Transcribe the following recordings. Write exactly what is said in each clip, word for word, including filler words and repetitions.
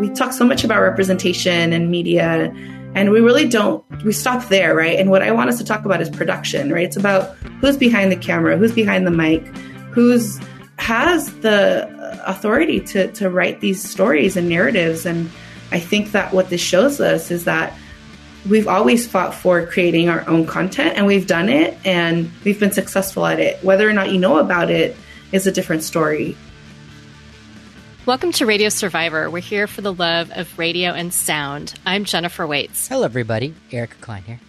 We talk so much about representation and media, and we really don't, we stop there, right? And what I want us to talk about is production, right? It's about who's behind the camera, who's behind the mic, who's has the authority to, to write these stories and narratives. And I think that what this shows us is that we've always fought for creating our own content, and we've done it, and we've been successful at it. Whether or not you know about it is a different story. Welcome to Radio Survivor. We're here for the love of radio and sound. I'm Jennifer Waits. Hello, everybody. Erica Klein here.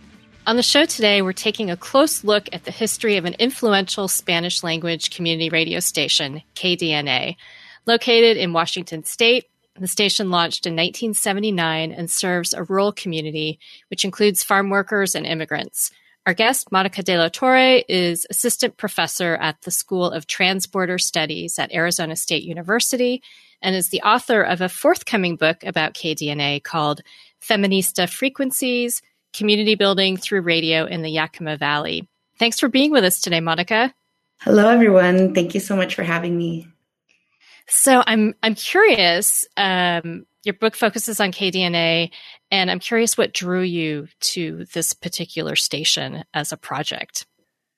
On the show today, we're taking a close look at the history of an influential Spanish-language community radio station, K D N A. Located in Washington State, the station launched in nineteen seventy-nine and serves a rural community, which includes farm workers and immigrants. Our guest, Monica De La Torre, is assistant professor at the School of Transborder Studies at Arizona State University and is the author of a forthcoming book about K D N A called Feminista Frequencies, Community Building Through Radio in the Yakima Valley. Thanks for being with us today, Monica. Hello, everyone. Thank you so much for having me. So I'm I'm curious, um, your book focuses on K D N A, and I'm curious what drew you to this particular station as a project.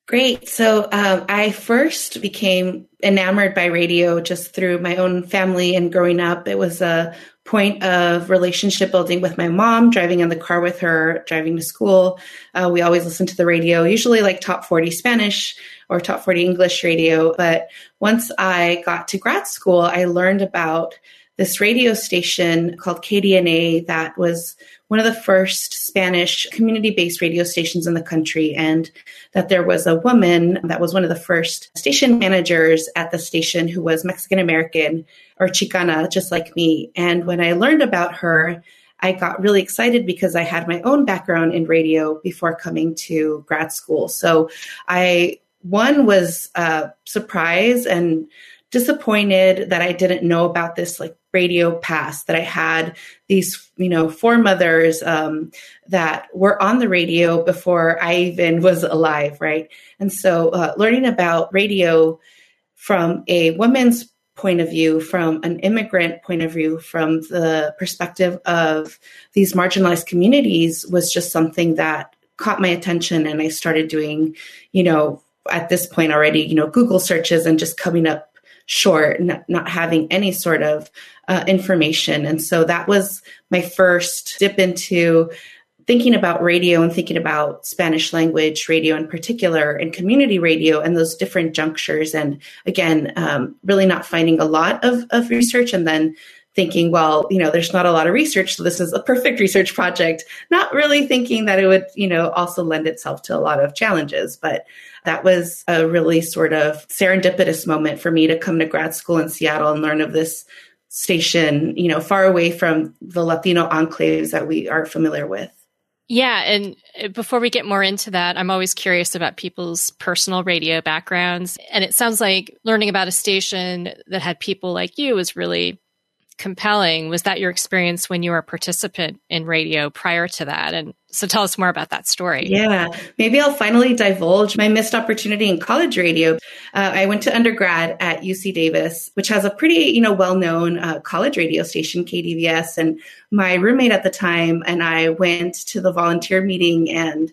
Great. So um, I first became enamored by radio just through my own family and growing up. It was a point of relationship building with my mom, driving in the car with her, driving to school. Uh, we always listened to the radio, usually like top forty Spanish or top forty English radio. But once I got to grad school, I learned about this radio station called K D N A that was one of the first Spanish community-based radio stations in the country, and that there was a woman that was one of the first station managers at the station who was Mexican-American or Chicana, just like me. And when I learned about her, I got really excited because I had my own background in radio before coming to grad school. So I, one was uh, surprised and disappointed that I didn't know about this like radio past, that I had these, you know, foremothers um, that were on the radio before I even was alive, right? And so uh, learning about radio from a woman's point of view, from an immigrant point of view, from the perspective of these marginalized communities was just something that caught my attention. And I started doing, you know, at this point already, you know, Google searches and just coming up short, not, not having any sort of uh, information. And so that was my first dip into thinking about radio and thinking about Spanish language radio in particular and community radio and those different junctures. And again, um, really not finding a lot of, of research, and then thinking, well, you know, there's not a lot of research, so this is a perfect research project, not really thinking that it would, you know, also lend itself to a lot of challenges. But that was a really sort of serendipitous moment for me to come to grad school in Seattle and learn of this station, you know, far away from the Latino enclaves that we are familiar with. Yeah. And before we get more into that, I'm always curious about people's personal radio backgrounds. And it sounds like learning about a station that had people like you was really compelling. Was that your experience when you were a participant in radio prior to that? And so tell us more about that story. Yeah, maybe I'll finally divulge my missed opportunity in college radio. Uh, I went to undergrad at U C Davis, which has a pretty, you know, well-known uh, college radio station, K D V S. And my roommate at the time and I went to the volunteer meeting and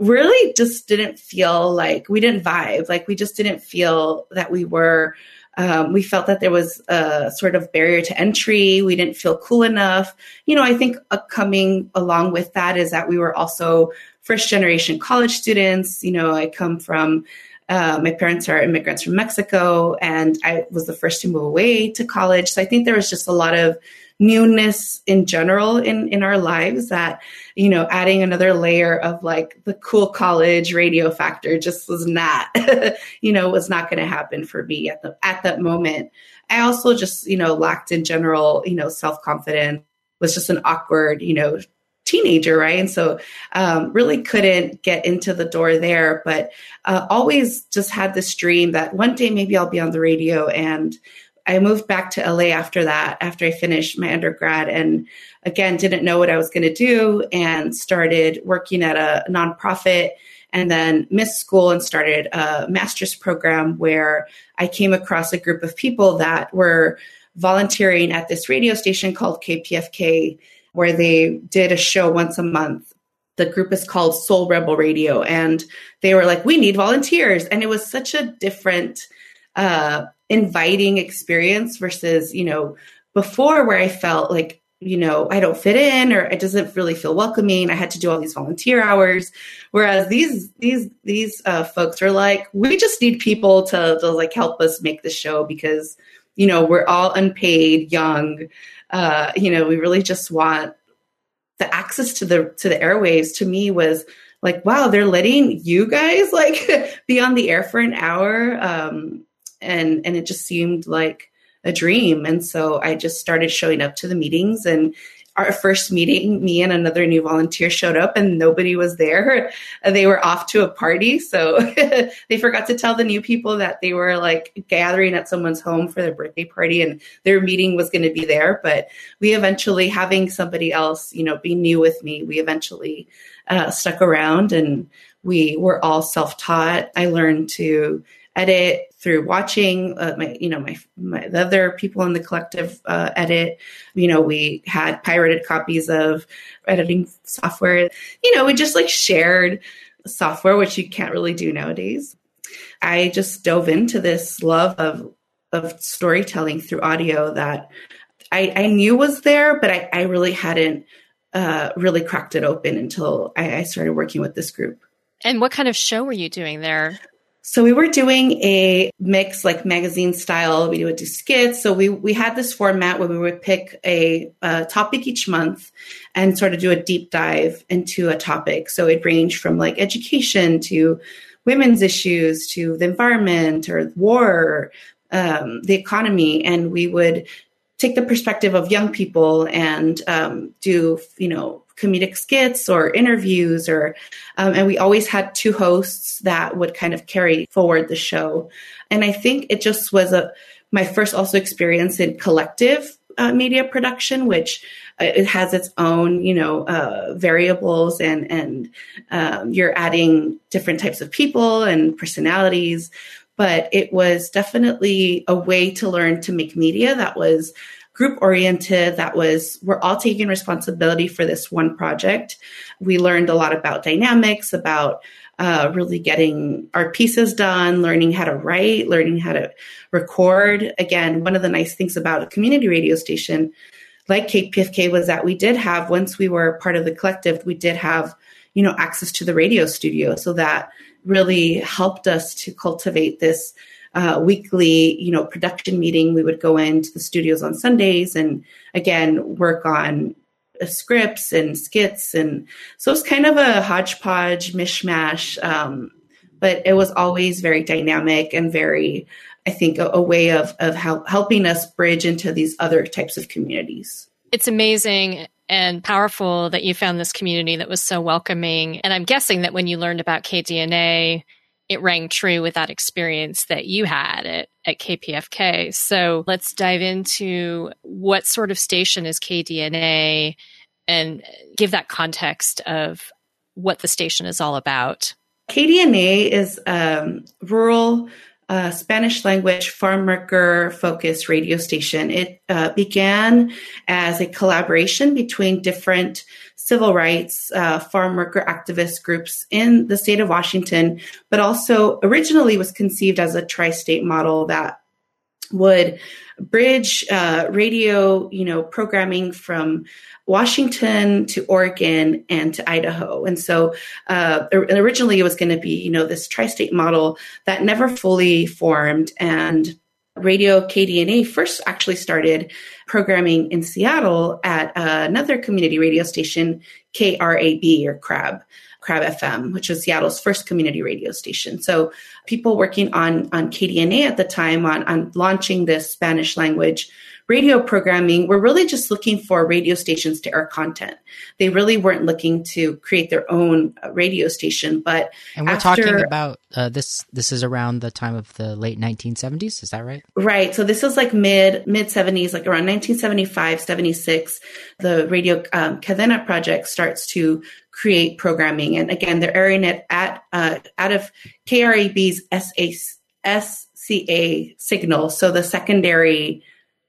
really just didn't feel like we didn't vibe. Like we just didn't feel that we were Um, we felt that there was a sort of barrier to entry. We didn't feel cool enough. You know, I think uh, coming along with that is that we were also first generation college students. You know, I come from, uh, my parents are immigrants from Mexico, and I was the first to move away to college. So I think there was just a lot of newness in general in, in our lives that, you know, adding another layer of like the cool college radio factor just was not, you know, was not going to happen for me at the, at that moment. I also just, you know, lacked in general, you know, self-confidence, was just an awkward, you know, teenager, right? And so um, really couldn't get into the door there, but uh, always just had this dream that one day maybe I'll be on the radio. And I moved back to L A after that, after I finished my undergrad, and again, didn't know what I was going to do and started working at a nonprofit, and then missed school and started a master's program where I came across a group of people that were volunteering at this radio station called K P F K, where they did a show once a month. The group is called Soul Rebel Radio. And they were like, we need volunteers. And it was such a different, uh, inviting experience versus, you know, before where I felt like, you know, I don't fit in or it doesn't really feel welcoming. I had to do all these volunteer hours. Whereas these, these, these uh, folks are like, we just need people to, to like help us make the show because, you know, we're all unpaid, young. Uh, you know, we really just want the access to the, to the airwaves. To me was like, wow, they're letting you guys like be on the air for an hour. Um, and, and it just seemed like a dream. And so I just started showing up to the meetings, and our first meeting, me and another new volunteer showed up and nobody was there. They were off to a party. So they forgot to tell the new people that they were like gathering at someone's home for their birthday party and their meeting was going to be there. But we eventually, having somebody else, you know, be new with me, we eventually uh, stuck around, and we were all self-taught. I learned to edit through watching, uh, my, you know, my, my, the other people in the collective, uh, edit. You know, we had pirated copies of editing software. You know, we just like shared software, which you can't really do nowadays. I just dove into this love of, of storytelling through audio that I, I knew was there, but I, I really hadn't, uh, really cracked it open until I, I started working with this group. And what kind of show were you doing there? So we were doing a mix, like magazine style. We would do skits. So we we had this format where we would pick a, a topic each month and sort of do a deep dive into a topic. So it ranged from like education to women's issues to the environment or war, um, the economy. And we would take the perspective of young people and um, do, you know, comedic skits or interviews, or, um, and we always had two hosts that would kind of carry forward the show. And I think it just was a, my first also experience in collective uh, media production, which uh, it has its own, you know, uh, variables and, and, um, you're adding different types of people and personalities, but it was definitely a way to learn to make media that was group oriented, that was, we're all taking responsibility for this one project. We learned a lot about dynamics, about uh, really getting our pieces done, learning how to write, learning how to record. Again, one of the nice things about a community radio station like K P F K was that we did have, once we were part of the collective, we did have, you know, access to the radio studio. So that really helped us to cultivate this Uh, weekly, you know, production meeting. We would go into the studios on Sundays and again, work on uh, scripts and skits. And so it's kind of a hodgepodge mishmash. Um, but it was always very dynamic and very, I think, a, a way of, of help, helping us bridge into these other types of communities. It's amazing and powerful that you found this community that was so welcoming. And I'm guessing that when you learned about K D N A, it rang true with that experience that you had at, at K P F K. So let's dive into what sort of station is K D N A and give that context of what the station is all about. K D N A is a um, rural uh, Spanish language farm worker focused radio station. It uh, began as a collaboration between different civil rights, uh, farm worker activist groups in the state of Washington, but also originally was conceived as a tri-state model that would bridge uh, radio, you know, programming from Washington to Oregon and to Idaho. And so uh, originally it was going to be, you know, this tri-state model that never fully formed. And Radio K D N A first actually started programming in Seattle at uh, another community radio station, K R A B or K R A B, K R A B F M, which was Seattle's first community radio station. So people working on, on K D N A at the time on, on launching this Spanish language radio programming were really just looking for radio stations to air content. They really weren't looking to create their own radio station. But and we're after, talking about uh, this. This is around the time of the late nineteen seventies. Is that right? Right. So this was like mid mid seventies, like around nineteen seventy-five, seventy-six. The radio um, Cadena project starts to create programming, and again, they're airing it at uh, out of K R A B's S C A signal, so the secondary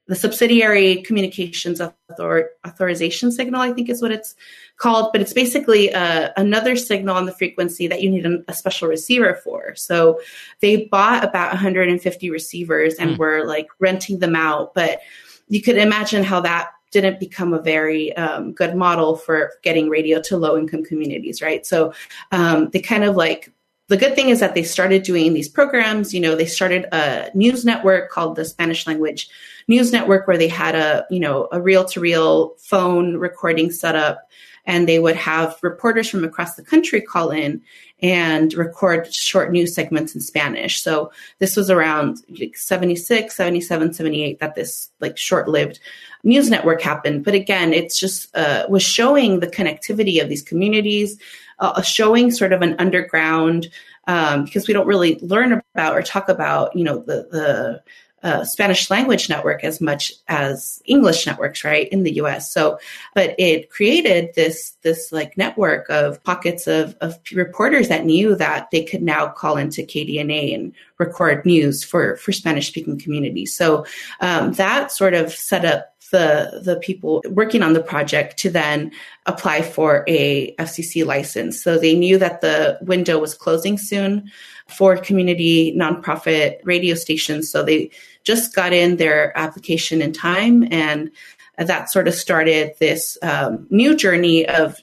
the subsidiary communications author- authorization signal, I think is what it's called, but it's basically uh, another signal on the frequency that you need a, a special receiver for. So they bought about one hundred fifty receivers and mm. were like renting them out. But you could imagine how that didn't become a very um, good model for getting radio to low income communities, right? So um, they kind of like, the good thing is that they started doing these programs. You know, they started a news network called the Spanish Language News Network, where they had a, you know, a reel to reel phone recording setup, and they would have reporters from across the country call in and record short news segments in Spanish. So this was around like seventy-six, seventy-seven, seventy-eight that this like short-lived news network happened. But again, it's just uh, was showing the connectivity of these communities, Uh, showing sort of an underground, um, because we don't really learn about or talk about, you know, the, the uh, Spanish language network as much as English networks, right, in the U S. So, but it created this, this like network of pockets of, of reporters that knew that they could now call into K D N A and record news for, for Spanish speaking communities. So um, that sort of set up the the people working on the project to then apply for a F C C license. So they knew that the window was closing soon for community nonprofit radio stations. So they just got in their application in time. And that sort of started this um, new journey of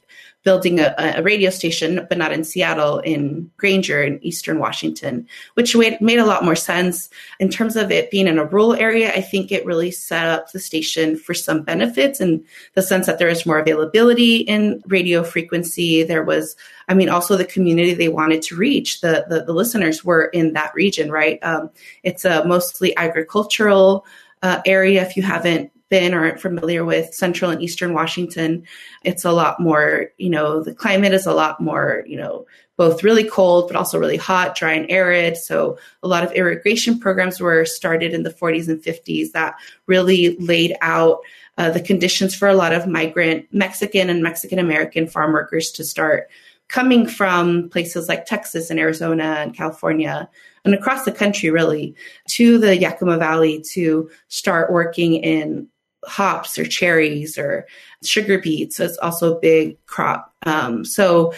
building a, a radio station, but not in Seattle, in Granger in Eastern Washington, which made a lot more sense in terms of it being in a rural area. I think it really set up the station for some benefits in the sense that there is more availability in radio frequency. There was, I mean, also the community they wanted to reach, the, the, the listeners were in that region, right? Um, it's a mostly agricultural uh, area. If you haven't been or aren't familiar with Central and Eastern Washington, it's a lot more, you know, the climate is a lot more, you know, both really cold, but also really hot, dry and arid. So a lot of irrigation programs were started in the forties and fifties that really laid out uh, the conditions for a lot of migrant Mexican and Mexican American farm workers to start coming from places like Texas and Arizona and California and across the country, really, to the Yakima Valley to start working in hops or cherries or sugar beets. So it's also a big crop. Um, so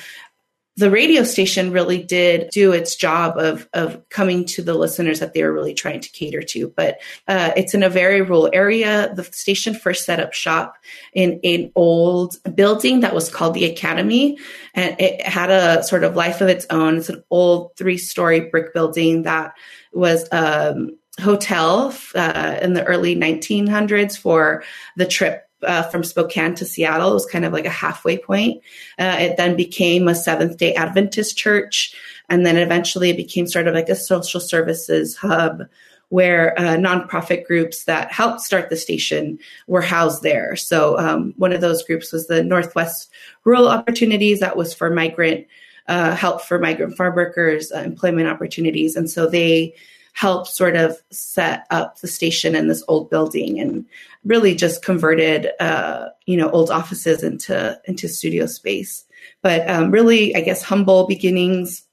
the radio station really did do its job of of coming to the listeners that they were really trying to cater to. But uh, it's in a very rural area. The station first set up shop in an old building that was called the Academy. And it had a sort of life of its own. It's an old three-story brick building that was a um, hotel uh, in the early nineteen hundreds for the trip Uh, from Spokane to Seattle. It was kind of like a halfway point. Uh, it then became a Seventh-day Adventist church. And then eventually it became sort of like a social services hub where uh, nonprofit groups that helped start the station were housed there. So um, one of those groups was the Northwest Rural Opportunities. That was for migrant uh, help for migrant farm workers, uh, employment opportunities. And so they helped sort of set up the station in this old building and really just converted, uh, you know, old offices into, into studio space. But um, really, I guess, humble beginnings,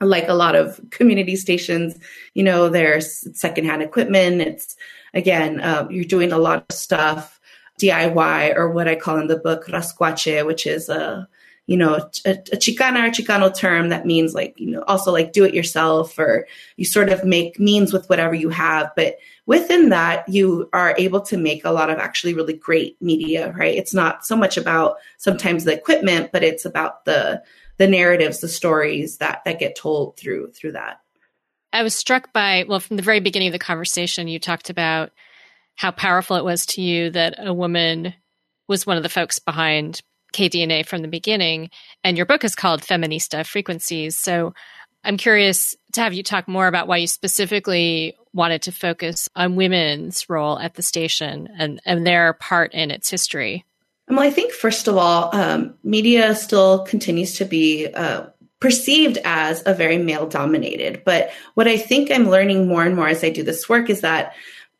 like a lot of community stations, you know, there's secondhand equipment. It's, again, uh, you're doing a lot of stuff, D I Y, or what I call in the book, rascuache, which is a, you know, a, a Chicana or Chicano term that means like, you know, also like do it yourself, or you sort of make means with whatever you have. But within that, you are able to make a lot of actually really great media, right? It's not so much about sometimes the equipment, but it's about the the narratives, the stories that that get told through through that. I was struck by, well, from the very beginning of the conversation, you talked about how powerful it was to you that a woman was one of the folks behind K D N A from the beginning, and your book is called Feminista Frequencies. So I'm curious to have you talk more about why you specifically wanted to focus on women's role at the station and, and their part in its history. Well, I think, first of all, um, media still continues to be uh, perceived as a very male-dominated. But what I think I'm learning more and more as I do this work is that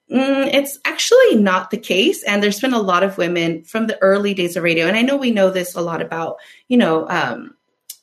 Mm, it's actually not the case. And there's been a lot of women from the early days of radio. And I know we know this a lot about, you know, um,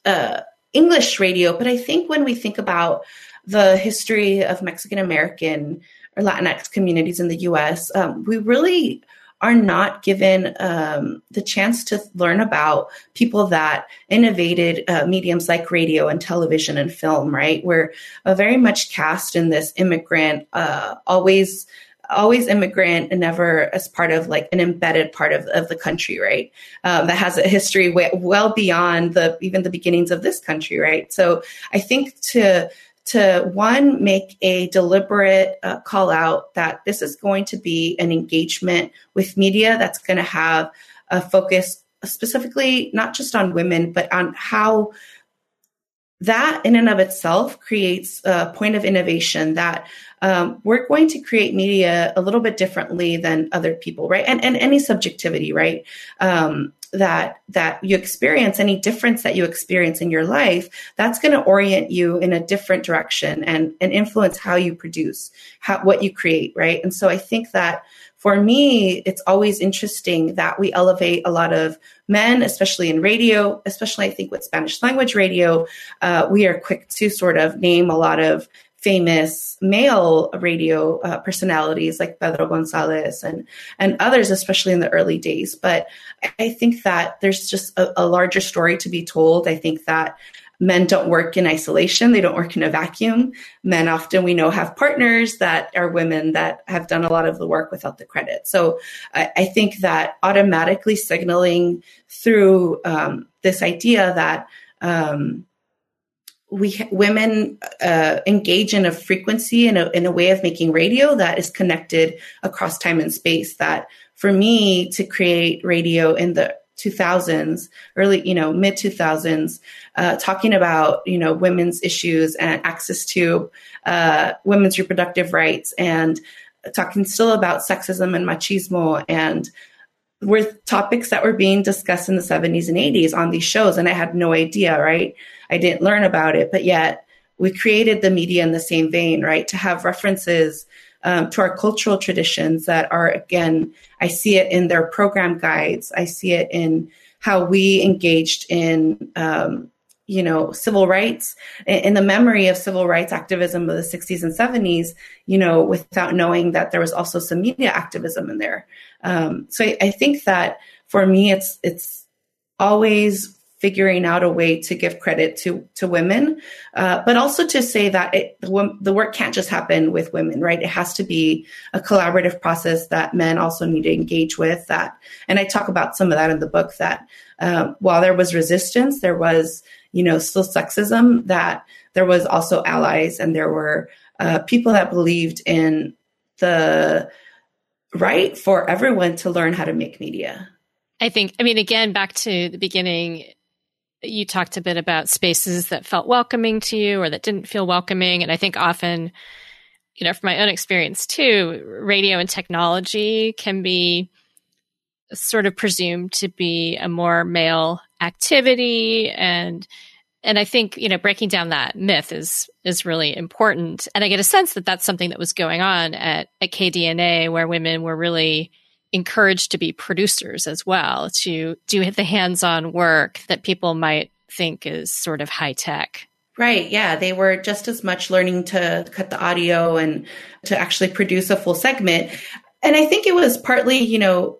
uh, English radio. But I think when we think about the history of Mexican American or Latinx communities in the U S, um, we really are not given um, the chance to learn about people that innovated uh, mediums like radio and television and film, right? We're uh, very much cast in this immigrant, uh, always always immigrant and never as part of like an embedded part of, of the country, right? Um, that has a history way, well beyond the even the beginnings of this country, right? So I think to to one, make a deliberate uh, call out that this is going to be an engagement with media that's going to have a focus specifically not just on women, but on how that in and of itself creates a point of innovation that um, we're going to create media a little bit differently than other people, right? And and any subjectivity, right? Um, that that you experience, any difference that you experience in your life, that's going to orient you in a different direction and, and influence how you produce, how, what you create, right? And so I think that for me, it's always interesting that we elevate a lot of men, especially in radio, especially I think with Spanish language radio, uh, we are quick to sort of name a lot of famous male radio uh, personalities like Pedro Gonzalez and, and others, especially in the early days. But I think that there's just a, a larger story to be told. I think that men don't work in isolation. They don't work in a vacuum. Men often, we know, have partners that are women that have done a lot of the work without the credit. So I, I think that automatically signaling through um, this idea that um, We women uh, engage in a frequency and in a way of making radio that is connected across time and space. That for me to create radio in the two thousands, early, you know, mid two thousands, uh, talking about, you know, women's issues and access to uh, women's reproductive rights, and talking still about sexism and machismo, and were topics that were being discussed in the seventies and eighties on these shows. And I had no idea, right? I didn't learn about it, but yet we created the media in the same vein, right? To have references um, to our cultural traditions that are, again, I see it in their program guides. I see it in how we engaged in, um, you know, civil rights, in the memory of civil rights activism of the sixties and seventies, you know, without knowing that there was also some media activism in there. Um, so I, I think that for me, it's it's always figuring out a way to give credit to to women, uh, but also to say that it, the, the work can't just happen with women, right? It has to be a collaborative process that men also need to engage with. That, and I talk about some of that in the book. That um, while there was resistance, there was, you know, still sexism, that there was also allies, and there were uh, people that believed in the right for everyone to learn how to make media. I think, I mean, again, back to the beginning, you talked a bit about spaces that felt welcoming to you or that didn't feel welcoming. And I think often, you know, from my own experience too, radio and technology can be sort of presumed to be a more male activity. And, and I think, you know, breaking down that myth is, is really important. And I get a sense that that's something that was going on at, at K D N A, where women were really encouraged to be producers as well, to do the hands-on work that people might think is sort of high tech. Right. Yeah. They were just as much learning to cut the audio and to actually produce a full segment. And I think it was partly, you know,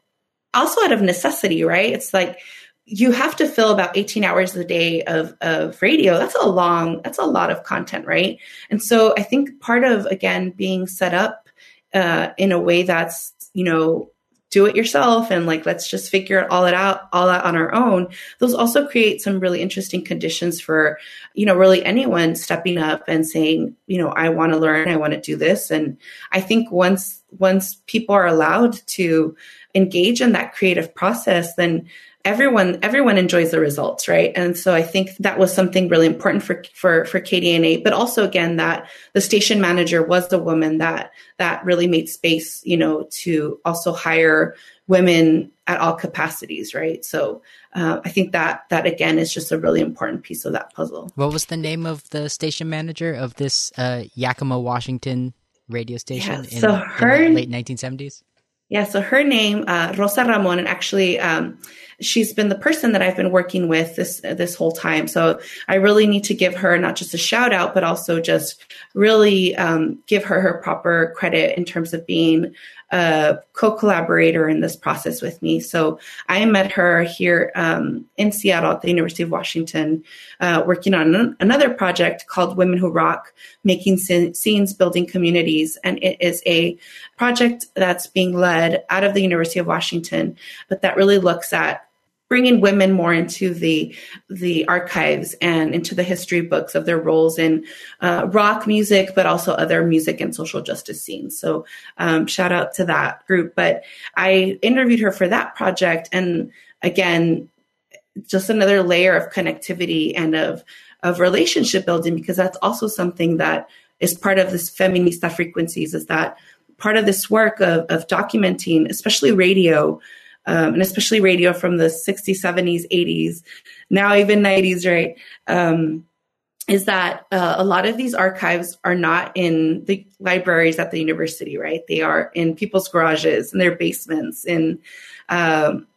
also out of necessity, right? It's like, you have to fill about eighteen hours a day of, of radio. That's a long, that's a lot of content, right? And so I think part of, again, being set up uh, in a way that's, you know, do it yourself and like, let's just figure all it out, all out on our own. Those also create some really interesting conditions for, you know, really anyone stepping up and saying, you know, I want to learn, I want to do this. And I think once, once people are allowed to engage in that creative process, then everyone, everyone enjoys the results, right? And so I think that was something really important for, for, for K D N A, but also again, that the station manager was the woman that, that really made space, you know, to also hire women at all capacities, right? So uh, I think that, that again, is just a really important piece of that puzzle. What was the name of the station manager of this uh, Yakima, Washington radio station yeah, so in, her... in the late nineteen seventies? Yeah, so her name, uh, Rosa Ramon, and actually um, she's been the person that I've been working with this this whole time. So I really need to give her not just a shout out, but also just really um, give her her proper credit in terms of being a co-collaborator in this process with me. So I met her here um, in Seattle at the University of Washington, uh, working on an- another project called Women Who Rock, Making Scenes, Building Communities. And it is a project that's being led out of the University of Washington, but that really looks at bringing women more into the the archives and into the history books of their roles in uh, rock music, but also other music and social justice scenes. So um, shout out to that group. But I interviewed her for that project. And again, just another layer of connectivity and of, of relationship building, because that's also something that is part of this Feminista Frequencies, is that part of this work of, of documenting, especially radio, Um, and especially radio from the sixties, seventies, eighties, now even nineties, right, um, is that uh, a lot of these archives are not in the libraries at the university, right? They are in people's garages, in their basements, in um,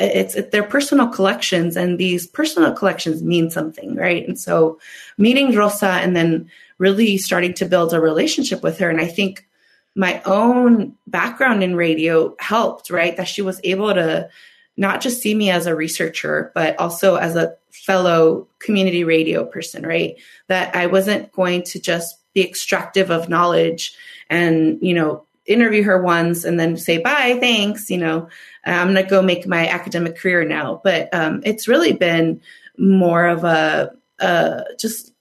it's, it's their personal collections, and these personal collections mean something, right? And so meeting Rosa and then really starting to build a relationship with her, and I think my own background in radio helped, right? That she was able to not just see me as a researcher, but also as a fellow community radio person, right? That I wasn't going to just be extractive of knowledge and, you know, interview her once and then say, bye, thanks, you know, I'm going to go make my academic career now. But um, it's really been more of a uh, just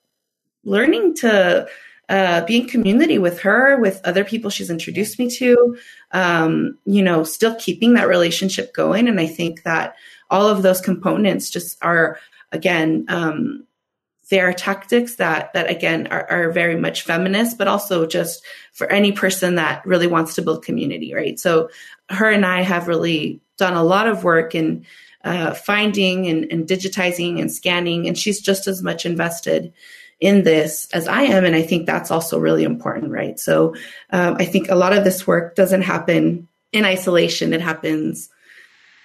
learning to Uh, be in community with her, with other people she's introduced me to, um, you know, still keeping that relationship going. And I think that all of those components just are, again, um, they are tactics that, that again, are, are very much feminist, but also just for any person that really wants to build community, right? So her and I have really done a lot of work in uh, finding and, and digitizing and scanning, and she's just as much invested in this as I am. And I think that's also really important, right? So um, I think a lot of this work doesn't happen in isolation. It happens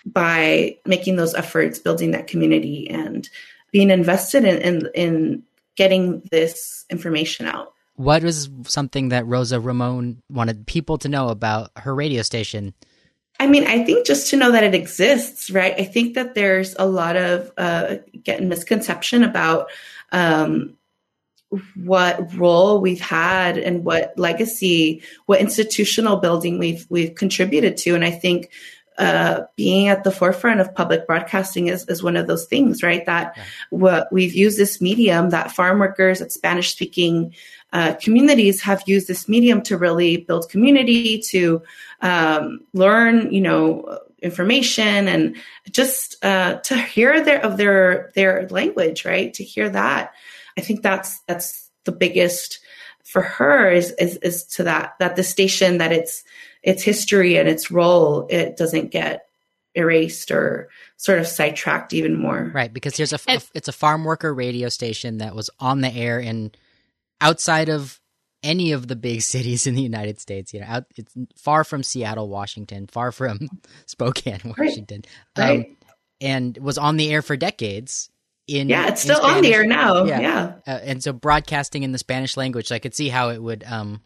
by making those efforts, building that community, and being invested in, in, in getting this information out. What was something that Rosa Ramon wanted people to know about her radio station? I mean, I think just to know that it exists, right? I think that there's a lot of uh, getting misconception about um, what role we've had and what legacy, what institutional building we've we've contributed to. And I think uh, being at the forefront of public broadcasting is, is one of those things, right? That yeah. what we've used this medium, that farm workers at Spanish speaking uh, communities have used this medium to really build community, to um, learn, you know, information, and just uh, to hear their, of their, their language, right? To hear that. I think that's that's the biggest for her is, is is to that that the station, that its its history and its role, it doesn't get erased or sort of sidetracked even more. Right, because here's a, a it's a farm worker radio station that was on the air and outside of any of the big cities in the United States. You know, out, it's far from Seattle, Washington, far from Spokane, Washington, right. Um, right. And was on the air for decades. In, yeah, it's still on the air now. Yeah, yeah. Uh, and so broadcasting in the Spanish language, so I could see how it would um,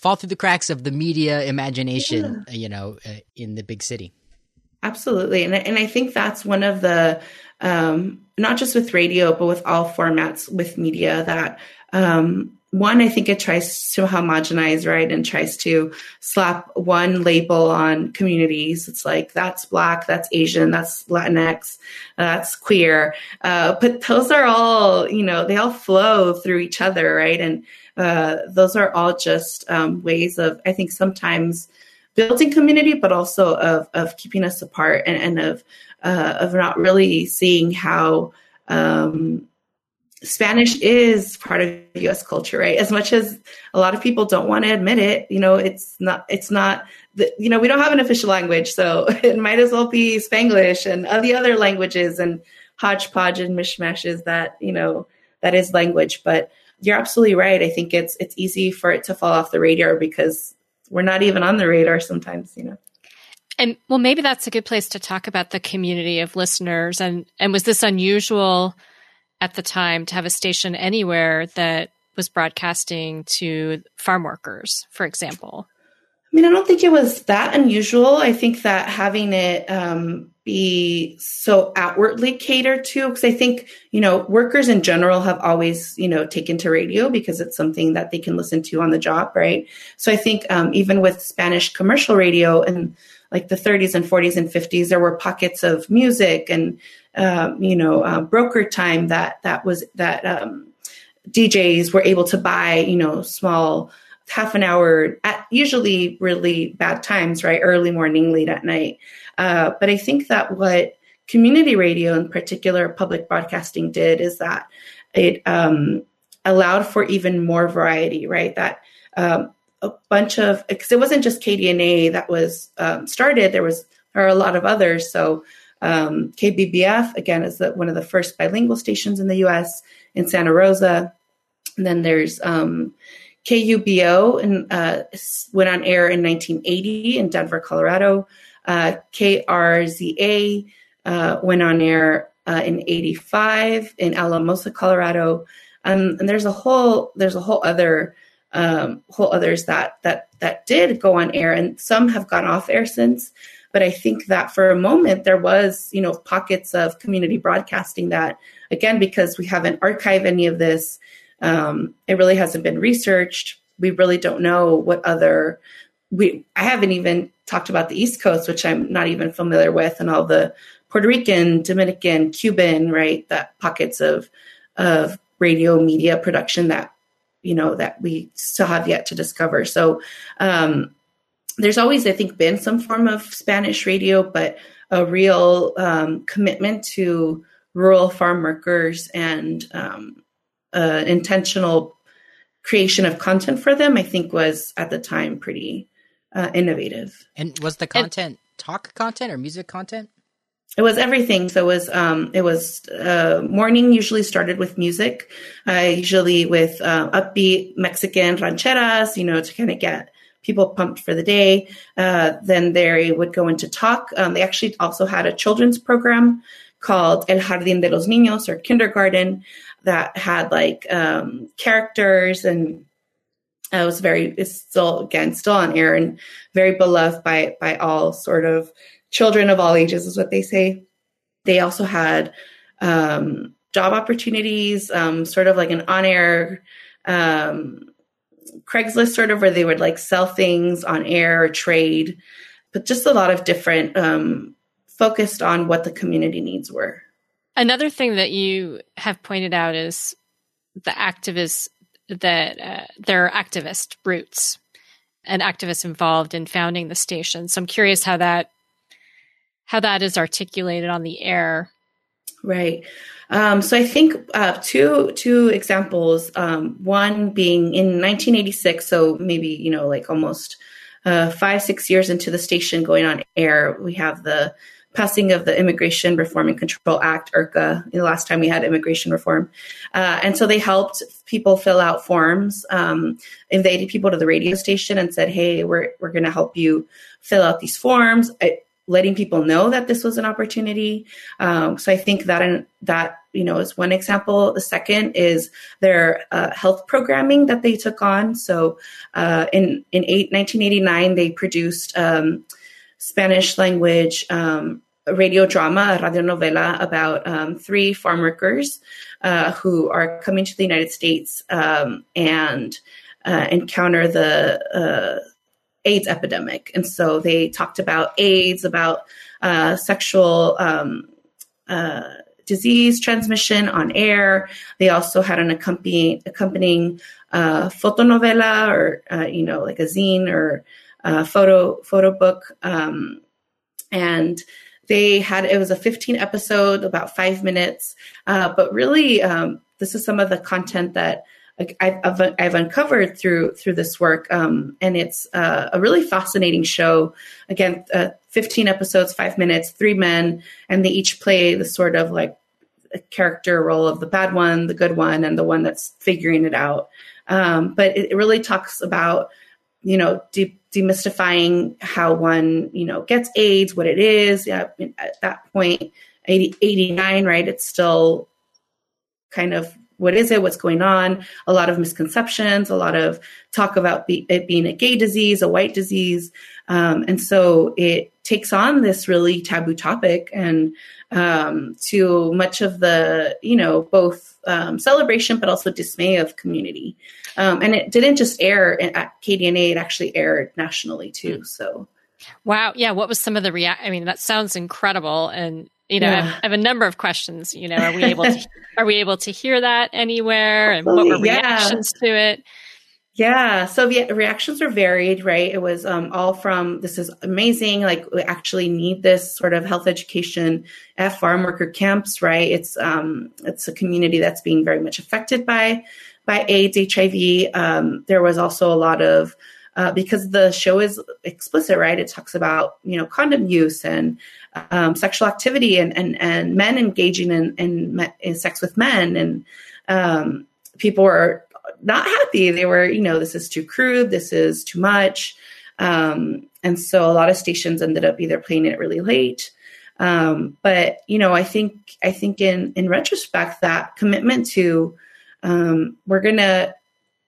fall through the cracks of the media imagination, yeah. you know, uh, in the big city. Absolutely, and and I think that's one of the um, not just with radio, but with all formats with media that um, one, I think it tries to homogenize, right, and tries to slap one label on communities. It's like, that's Black, that's Asian, that's Latinx, that's queer. Uh, but those are all, you know, they all flow through each other, right? And uh, those are all just um, ways of, I think, sometimes building community, but also of of keeping us apart and, and of uh, of not really seeing how um Spanish is part of U S culture, right? As much as a lot of people don't want to admit it, you know, it's not, it's not, the, you know, we don't have an official language, so it might as well be Spanglish and all the other languages and hodgepodge and mishmashes that, you know, that is language. But you're absolutely right. I think it's, it's easy for it to fall off the radar because we're not even on the radar sometimes, you know. And well, maybe that's a good place to talk about the community of listeners. And, and was this unusual at the time to have a station anywhere that was broadcasting to farm workers, for example? I mean, I don't think it was that unusual. I think that having it um, be so outwardly catered to, because I think, you know, workers in general have always, you know, taken to radio because it's something that they can listen to on the job, right? So I think um, even with Spanish commercial radio in like the thirties and forties and fifties, there were pockets of music and, um, you know, uh, broker time that that was that um, D Js were able to buy, you know, small half an hour at usually really bad times, right? Early morning, late at night. Uh, but I think that what community radio, in particular public broadcasting, did is that it um, allowed for even more variety, right? That um, a bunch of, because it wasn't just K D N A that was um, started. There was, there are a lot of others. So um, K B B F, again, is the, one of the first bilingual stations in the U S in Santa Rosa. And then there's um K U B O and uh, went on air in nineteen eighty in Denver, Colorado. Uh, K R Z A uh, went on air uh, in eighty-five in Alamosa, Colorado. Um, and there's a whole there's a whole other um, whole others that that that did go on air, and some have gone off air since. But I think that for a moment there was, you know, pockets of community broadcasting that, again, because we haven't archived any of this. Um, it really hasn't been researched. We really don't know what other, we, I haven't even talked about the East Coast, which I'm not even familiar with, and all the Puerto Rican, Dominican, Cuban, right? That pockets of, of radio media production that, you know, that we still have yet to discover. So, um, there's always, I think, been some form of Spanish radio, but a real, um, commitment to rural farm workers and, um, Uh, intentional creation of content for them, I think, was at the time pretty uh, innovative. And was the content and, talk content or music content? It was everything. So it was um, it was uh, morning usually started with music, uh, usually with uh, upbeat Mexican rancheras, you know, to kind of get people pumped for the day. Uh, then they would go into talk. Um, they actually also had a children's program called El Jardín de los Niños, or kindergarten, that had like um, characters, and uh, it was very, it's still, again, still on air and very beloved by by all sort of children of all ages, is what they say. They also had um, job opportunities, um, sort of like an on-air um, Craigslist, sort of, where they would like sell things on air or trade, but just a lot of different, um, focused on what the community needs were. Another thing that you have pointed out is the activists, that uh, there are activist roots and activists involved in founding the station. So I'm curious how that how that is articulated on the air. Right. Um, so I think uh, two two examples. Um, one being in nineteen eighty-six. So maybe, you know, like almost uh, five six years into the station going on air, we have the passing of the Immigration Reform and Control Act, I R C A, the last time we had immigration reform. Uh, and so they helped people fill out forms, um, invited people to the radio station and said, hey, we're we're going to help you fill out these forms, I, letting people know that this was an opportunity. Um, so I think that, that you know, is one example. The second is their uh, health programming that they took on. So uh, in, in eight, nineteen eighty-nine, they produced um, Spanish language um a radio drama, a radio novela, about um, three farm workers uh, who are coming to the United States um, and uh, encounter the uh, AIDS epidemic. And so they talked about AIDS, about uh, sexual um, uh, disease transmission on air. They also had an accompanying, accompanying uh, fotonovela, or, uh, you know, like a zine or uh, photo photo book. Um, and They had, it was a fifteen episode, about five minutes. Uh, but really, um, this is some of the content that I've, I've, I've uncovered through through this work. Um, and it's uh, a really fascinating show. Again, uh, fifteen episodes, five minutes, three men, and they each play the sort of like a character role of the bad one, the good one, and the one that's figuring it out. Um, but it really talks about, you know, deep, demystifying how one, you know, gets AIDS, what it is. Yeah, at that point, eighty, eighty-nine, right? It's still kind of, what is it? What's going on? A lot of misconceptions, a lot of talk about be, it being a gay disease, a white disease. Um, and so it takes on this really taboo topic. And um, to much of the, you know, both um, celebration, but also dismay of community. Um, and it didn't just air at K D N A, it actually aired nationally too. Mm. So. Wow. Yeah. What was some of the react? I mean, that sounds incredible. And You know, yeah. I, have, I have a number of questions. You know, are we able to are we able to hear that anywhere, and what were reactions yeah. to it? Yeah, so the reactions were varied, right? It was um, all from "this is amazing," like we actually need this sort of health education at farm worker camps, right? It's um, it's a community that's being very much affected by by AIDS, H I V. Um, there was also a lot of Uh, because the show is explicit, right? It talks about, you know, condom use and um, sexual activity and, and, and men engaging in, in, in sex with men. And um, people were not happy. They were, you know, this is too crude. This is too much. Um, and so a lot of stations ended up either playing it really late. Um, but, you know, I think I think in, in retrospect, that commitment to um, we're going to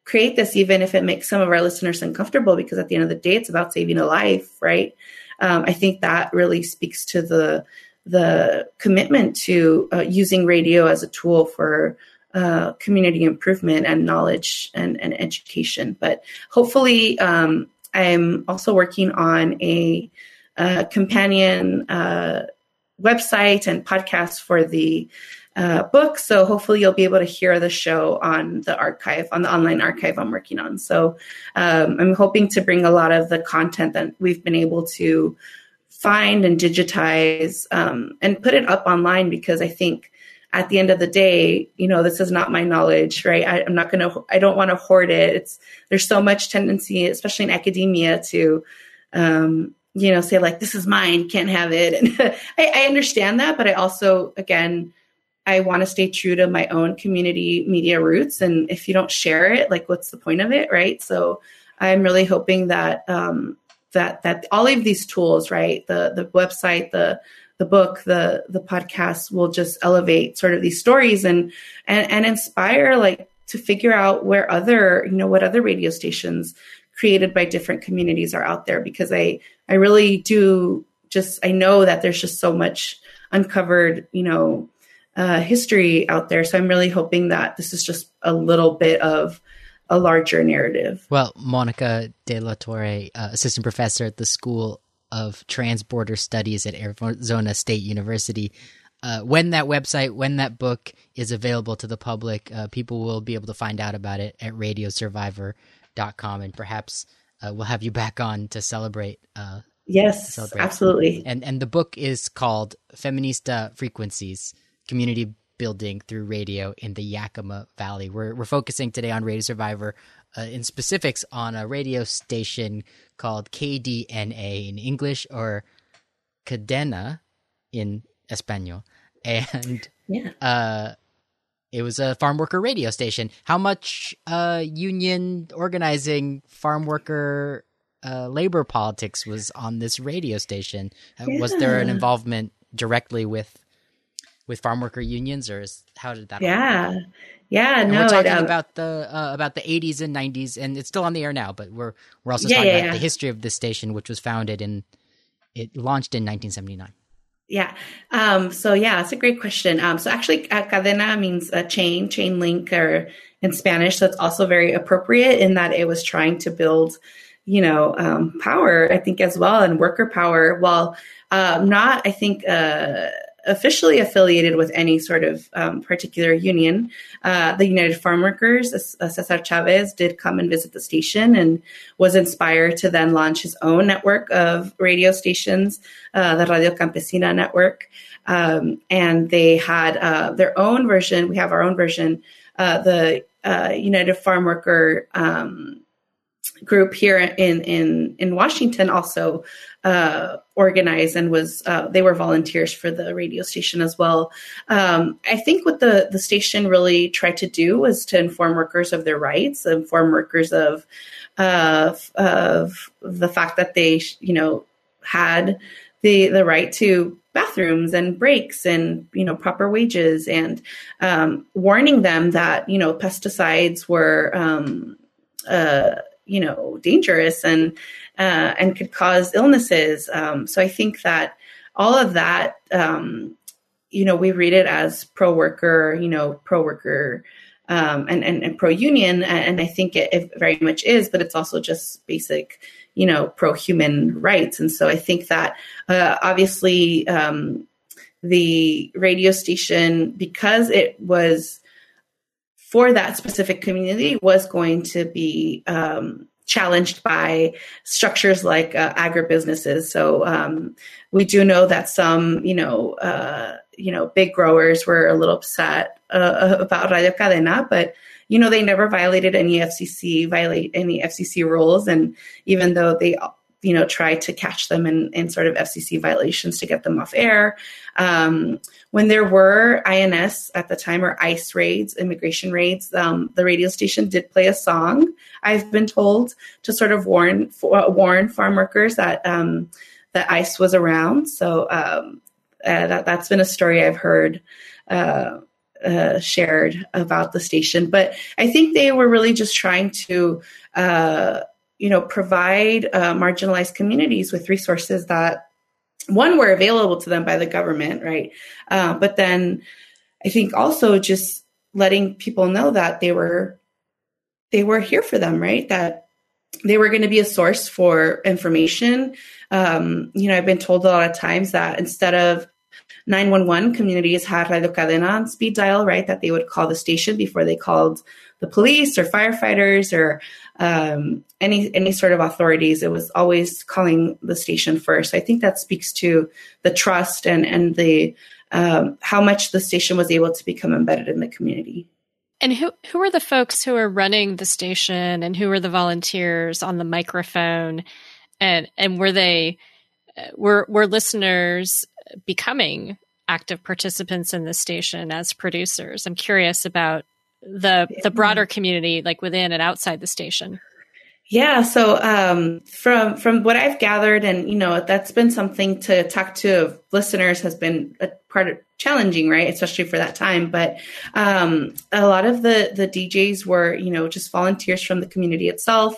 create this, even if it makes some of our listeners uncomfortable, because at the end of the day, it's about saving a life, right? Um, I think that really speaks to the the commitment to uh, using radio as a tool for uh, community improvement and knowledge and, and education. But hopefully, um, I'm also working on a, a companion uh, website and podcast for the Uh, book. So hopefully you'll be able to hear the show on the archive, on the online archive I'm working on. So um, I'm hoping to bring a lot of the content that we've been able to find and digitize um, and put it up online, because I think at the end of the day, you know, this is not my knowledge, right? I, I'm not going to, I don't want to hoard it. It's, there's so much tendency, especially in academia, to, um, you know, say like, this is mine, can't have it. And I, I understand that, but I also, again, I want to stay true to my own community media roots. And if you don't share it, like, what's the point of it? Right. So I'm really hoping that, um, that, that all of these tools, right. The, the website, the, the book, the, the podcast will just elevate sort of these stories and, and, and inspire, like, to figure out where other, you know, what other radio stations created by different communities are out there. Because I, I really do just, I know that there's just so much uncovered, you know, Uh, history out there. So I'm really hoping that this is just a little bit of a larger narrative. Well, Monica De La Torre, uh, assistant professor at the School of Transborder Studies at Arizona State University. Uh, when that website, when that book is available to the public, uh, people will be able to find out about it at radio survivor dot com, and perhaps uh, we'll have you back on to celebrate. Uh, yes, celebrate. Absolutely. And, and the book is called Feminista Frequencies: Community Building Through Radio in the Yakima Valley. We're we're focusing today on Radio Survivor, uh, in specifics on a radio station called K D N A in English, or Cadena in Espanol. And yeah. uh, it was a farm worker radio station. How much uh, union organizing, farm worker uh, labor politics was on this radio station? Yeah. Was there an involvement directly with with farm worker unions, or is, how did that yeah work? yeah and no we're talking it, um, about the uh, about the eighties and nineties, and it's still on the air now, but we're we're also yeah, talking yeah, about yeah. the history of this station, which was founded in it launched in nineteen seventy-nine. yeah um so yeah that's a great question. Um so actually uh, cadena means a chain chain link, or in Spanish, so it's also very appropriate in that it was trying to build, you know, um power, I think, as well, and worker power, while uh, not I think uh officially affiliated with any sort of um, particular union. Uh, the United Farm Workers, uh, Cesar Chavez, did come and visit the station and was inspired to then launch his own network of radio stations, uh, the Radio Campesina Network. Um, and they had uh, their own version. We have our own version, uh, the uh, United Farm Worker um, group here in, in, in Washington also uh, organized and was, uh, they were volunteers for the radio station as well. Um, I think what the, the station really tried to do was to inform workers of their rights, inform workers of of of the fact that they, you know, had the the right to bathrooms and breaks and, you know, proper wages, and um, warning them that, you know, pesticides were, um, uh, you know, dangerous and uh, and could cause illnesses. Um, so I think that all of that, um, you know, we read it as pro-worker, you know, pro-worker um, and, and, and pro-union. And I think it, it very much is, but it's also just basic, you know, pro-human rights. And so I think that uh, obviously um, the radio station, because it was for that specific community, was going to be um, challenged by structures like uh, agribusinesses. So um, we do know that some, you know, uh, you know, big growers were a little upset uh, about Radio Cadena, but you know, they never violated any F C C violate any F C C rules, and even though they, you know, tried to catch them in, in sort of F C C violations to get them off air, um, when there were I N S at the time, or ICE raids, immigration raids, um, the radio station did play a song, I've been told, to sort of warn for, warn farm workers that um, that ICE was around. So um, uh, that that's been a story I've heard Uh, Uh, shared about the station. But I think they were really just trying to, uh, you know, provide uh, marginalized communities with resources that, one, were available to them by the government, right? Uh, but then I think also just letting people know that they were, they were here for them, right? That they were going to be a source for information. Um, you know, I've been told a lot of times that instead of nine one one, communities had Radio Cadena on speed dial, right? That they would call the station before they called the police or firefighters or um, any any sort of authorities. It was always calling the station first. I think that speaks to the trust and and the um, how much the station was able to become embedded in the community. And who who are the folks who are running the station, and who are the volunteers on the microphone, and and were they were were listeners becoming active participants in the station as producers? I'm curious about the the broader community, like within and outside the station. Yeah. So um, from from what I've gathered, and you know, that's been something to talk to listeners has been a part of challenging, right? Especially for that time. But um, a lot of the the D Js were, you know, just volunteers from the community itself.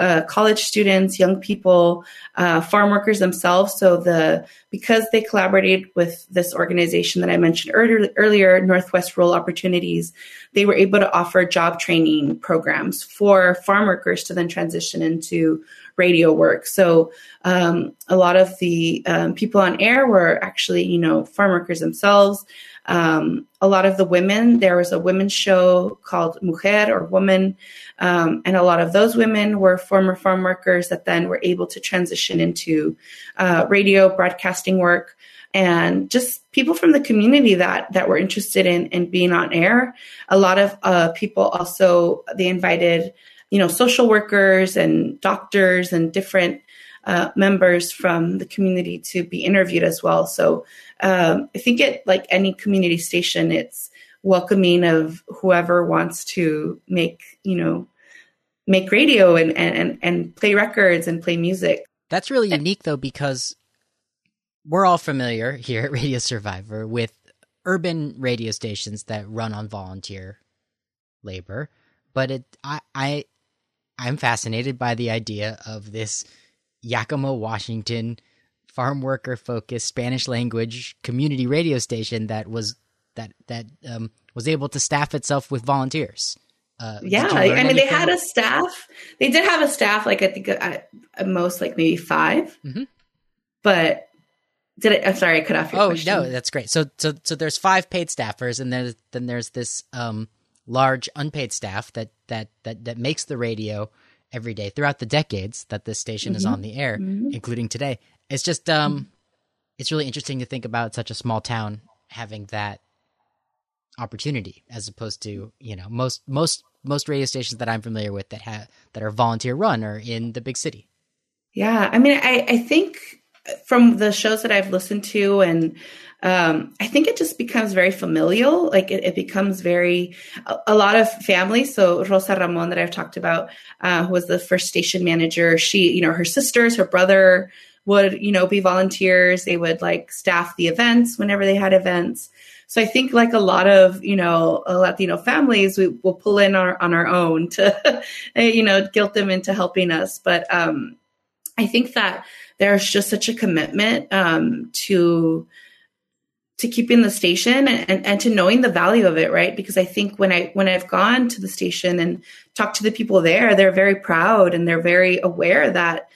Uh, college students, young people, uh, farm workers themselves. So the because they collaborated with this organization that I mentioned earlier, earlier, Northwest Rural Opportunities, they were able to offer job training programs for farm workers to then transition into radio work. So um, a lot of the um, people on air were actually, you know, farm workers themselves. Um, a lot of the women, there was a women's show called Mujer, or Woman, um, and a lot of those women were former farm workers that then were able to transition into uh, radio broadcasting work, and just people from the community that that were interested in, in being on air. A lot of uh, people also, they invited, you know, social workers and doctors and different Uh, members from the community to be interviewed as well. So um, I think it, like any community station, it's welcoming of whoever wants to make, you know, make radio and, and, and play records and play music. That's really unique though, because we're all familiar here at Radio Survivor with urban radio stations that run on volunteer labor. But it, I, I, I'm fascinated by the idea of this Yakima, Washington, farm worker focused Spanish language community radio station that was that that um, was able to staff itself with volunteers. Uh, yeah, I mean, anything? They had a staff. They did have a staff, like I think at, at most, like maybe five. Mm-hmm. But did I, I'm sorry, I cut off your oh, question. Oh no, that's great. So so so there's five paid staffers, and then then there's this um, large unpaid staff that that that that makes the radio every day throughout the decades that this station mm-hmm. is on the air, mm-hmm. including today. It's just, um, mm-hmm. it's really interesting to think about such a small town having that opportunity, as opposed to, you know, most, most, most radio stations that I'm familiar with that have, that are volunteer run are in the big city. Yeah. I mean, I, I think from the shows that I've listened to and, um, I think it just becomes very familial. Like it, it becomes very, a, a lot of families. So Rosa Ramon that I've talked about, uh, who was the first station manager, she, you know, her sisters, her brother would, you know, be volunteers. They would like staff the events whenever they had events. So I think like a lot of, you know, Latino families, we will pull in our, on our own to, you know, guilt them into helping us. But um, I think that there's just such a commitment um, to to keeping the station and, and, and to knowing the value of it, right? Because I think when, I, when I've gone to the station and talked to the people there, they're very proud and they're very aware that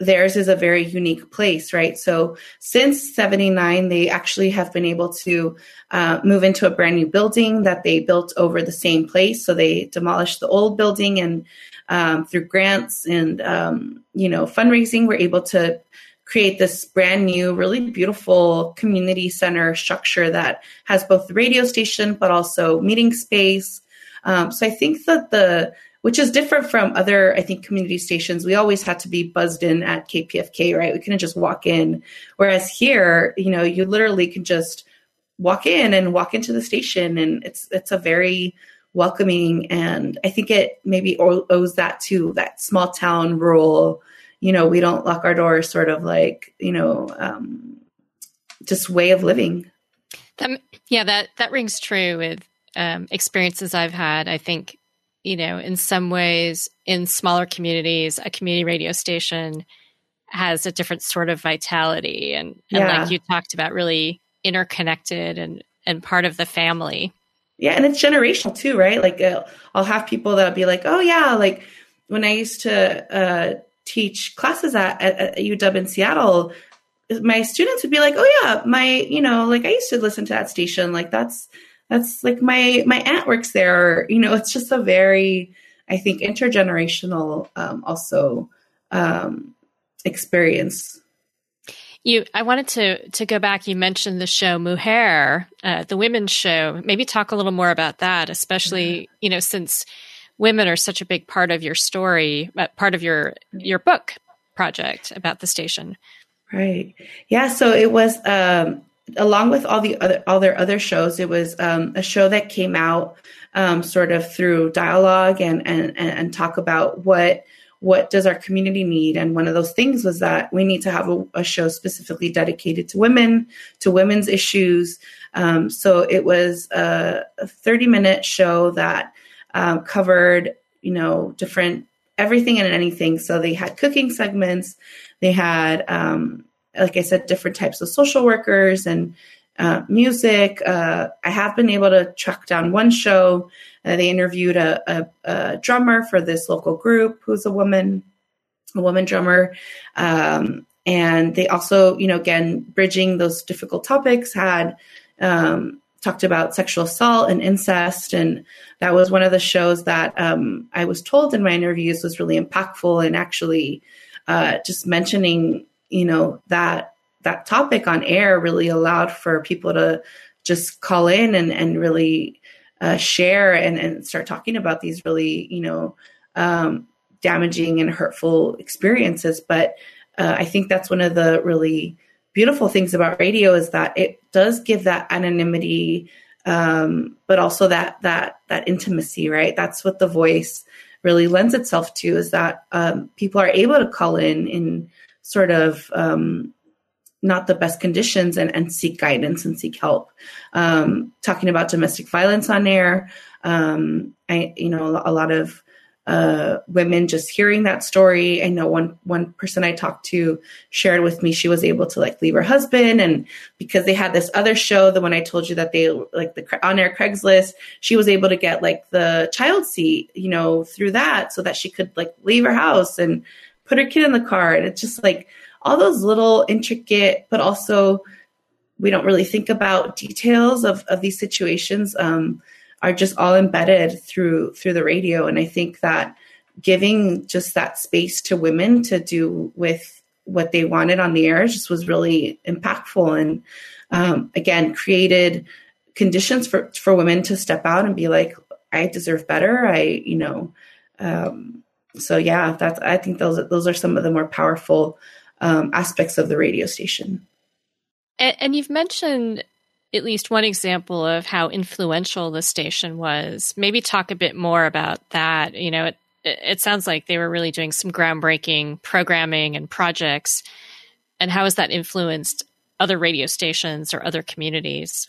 theirs is a very unique place, right? So since seventy-nine, they actually have been able to uh, move into a brand new building that they built over the same place. So they demolished the old building and um, through grants and, um, you know, fundraising, were able to create this brand new, really beautiful community center structure that has both the radio station, but also meeting space. Um, so I think that the which is different from other, I think, community stations. We always had to be buzzed in at K P F K, right? We couldn't just walk in. Whereas here, you know, you literally can just walk in and walk into the station. And it's it's a very welcoming, and I think it maybe owes that to that small town, rural, you know, we don't lock our doors sort of like, you know, um, just way of living. That, yeah, that, that rings true with um, experiences I've had, I think. You know, in some ways, in smaller communities, a community radio station has a different sort of vitality and, and yeah. like you talked about, really interconnected and, and part of the family. Yeah. And it's generational too, right? Like uh, I'll have people that'll be like, oh yeah. Like when I used to uh, teach classes at, at, at U W in Seattle, my students would be like, oh yeah, my, you know, like I used to listen to that station. Like that's, That's like my, my aunt works there. You know, it's just a very, I think, intergenerational um, also um, experience. You, I wanted to to go back. You mentioned the show Mujer, uh, the women's show. Maybe talk a little more about that, especially yeah. you know, since women are such a big part of your story, part of your your book project about the station. Right. Yeah. So it was. Um, Along with all the other, all their other shows, it was um, a show that came out um, sort of through dialogue and, and, and talk about what, what does our community need? And one of those things was that we need to have a, a show specifically dedicated to women, to women's issues. Um, so it was a thirty minute show that um, covered, you know, different, everything and anything. So they had cooking segments, they had, um, like I said, different types of social workers and uh, music. Uh, I have been able to track down one show. Uh, they interviewed a, a, a drummer for this local group who's a woman, a woman drummer. Um, and they also, you know, again, bridging those difficult topics, had um, talked about sexual assault and incest. And that was one of the shows that um, I was told in my interviews was really impactful, and actually uh, just mentioning you know, that, that topic on air really allowed for people to just call in and, and really uh, share and, and start talking about these really, you know, um, damaging and hurtful experiences. But uh, I think that's one of the really beautiful things about radio, is that it does give that anonymity, um, but also that, that, that intimacy, right? That's what the voice really lends itself to, is that um, people are able to call in in, sort of um, not the best conditions and, and seek guidance and seek help. Um, talking about domestic violence on air, um, I, you know, a lot of uh, women just hearing that story. I know one, one person I talked to shared with me, she was able to like leave her husband, and because they had this other show, the one I told you that they like the on air Craigslist, she was able to get like the child seat, you know, through that, so that she could like leave her house and put her kid in the car. And it's just like all those little intricate, but also we don't really think about details of, of these situations um, are just all embedded through, through the radio. And I think that giving just that space to women to do with what they wanted on the air just was really impactful. And um, again, created conditions for, for women to step out and be like, I deserve better. I, you know, um, So yeah, that's. I think those those are some of the more powerful um, aspects of the radio station. And, and you've mentioned at least one example of how influential the station was. Maybe talk a bit more about that. You know, it, it sounds like they were really doing some groundbreaking programming and projects. And how has that influenced other radio stations or other communities?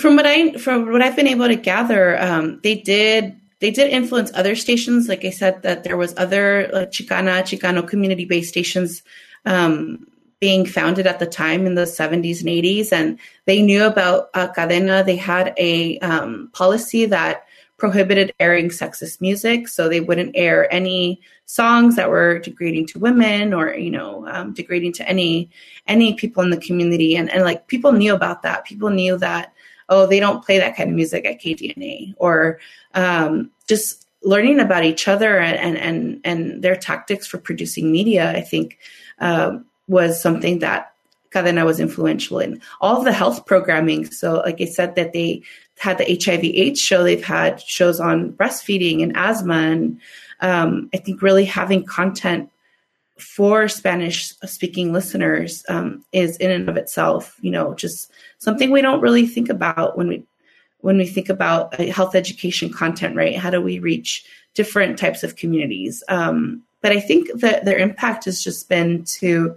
From what I from what I've been able to gather, um, they did they did influence other stations. Like I said, that there was other uh, Chicana Chicano community based stations um, being founded at the time in the seventies and eighties, and they knew about uh, Cadena. They had a um, policy that prohibited airing sexist music, so they wouldn't air any songs that were degrading to women or, you know, um, degrading to any any people in the community. And and like people knew about that. People knew that. Oh, they don't play that kind of music at K D N A, or um, just learning about each other and, and, and their tactics for producing media, I think, uh, was something that Cadena was influential in. All of the health programming. So like I said, that they had the H I V AIDS show, they've had shows on breastfeeding and asthma. And um, I think really having content for Spanish speaking listeners um, is in and of itself, you know, just something we don't really think about when we, when we think about health education content, right? How do we reach different types of communities? Um, but I think that their impact has just been to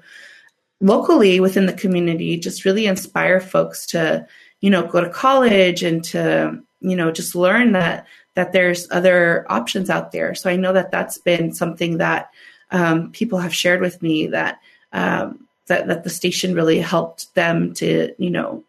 locally within the community, just really inspire folks to, you know, go to college and to, you know, just learn that, that there's other options out there. So I know that that's been something that, Um, people have shared with me that, um, that that the station really helped them to, you know,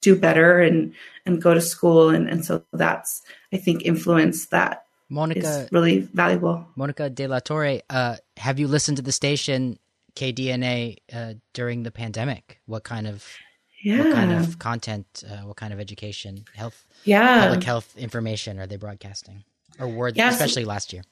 do better and, and go to school. And, and so that's, I think, influence that Monica, is really valuable. Monica De La Torre, uh, have you listened to the station K D N A uh, during the pandemic? What kind of yeah. what kind of content, uh, what kind of education, health, yeah. public health information are they broadcasting? Or were they, yeah, especially so- last year?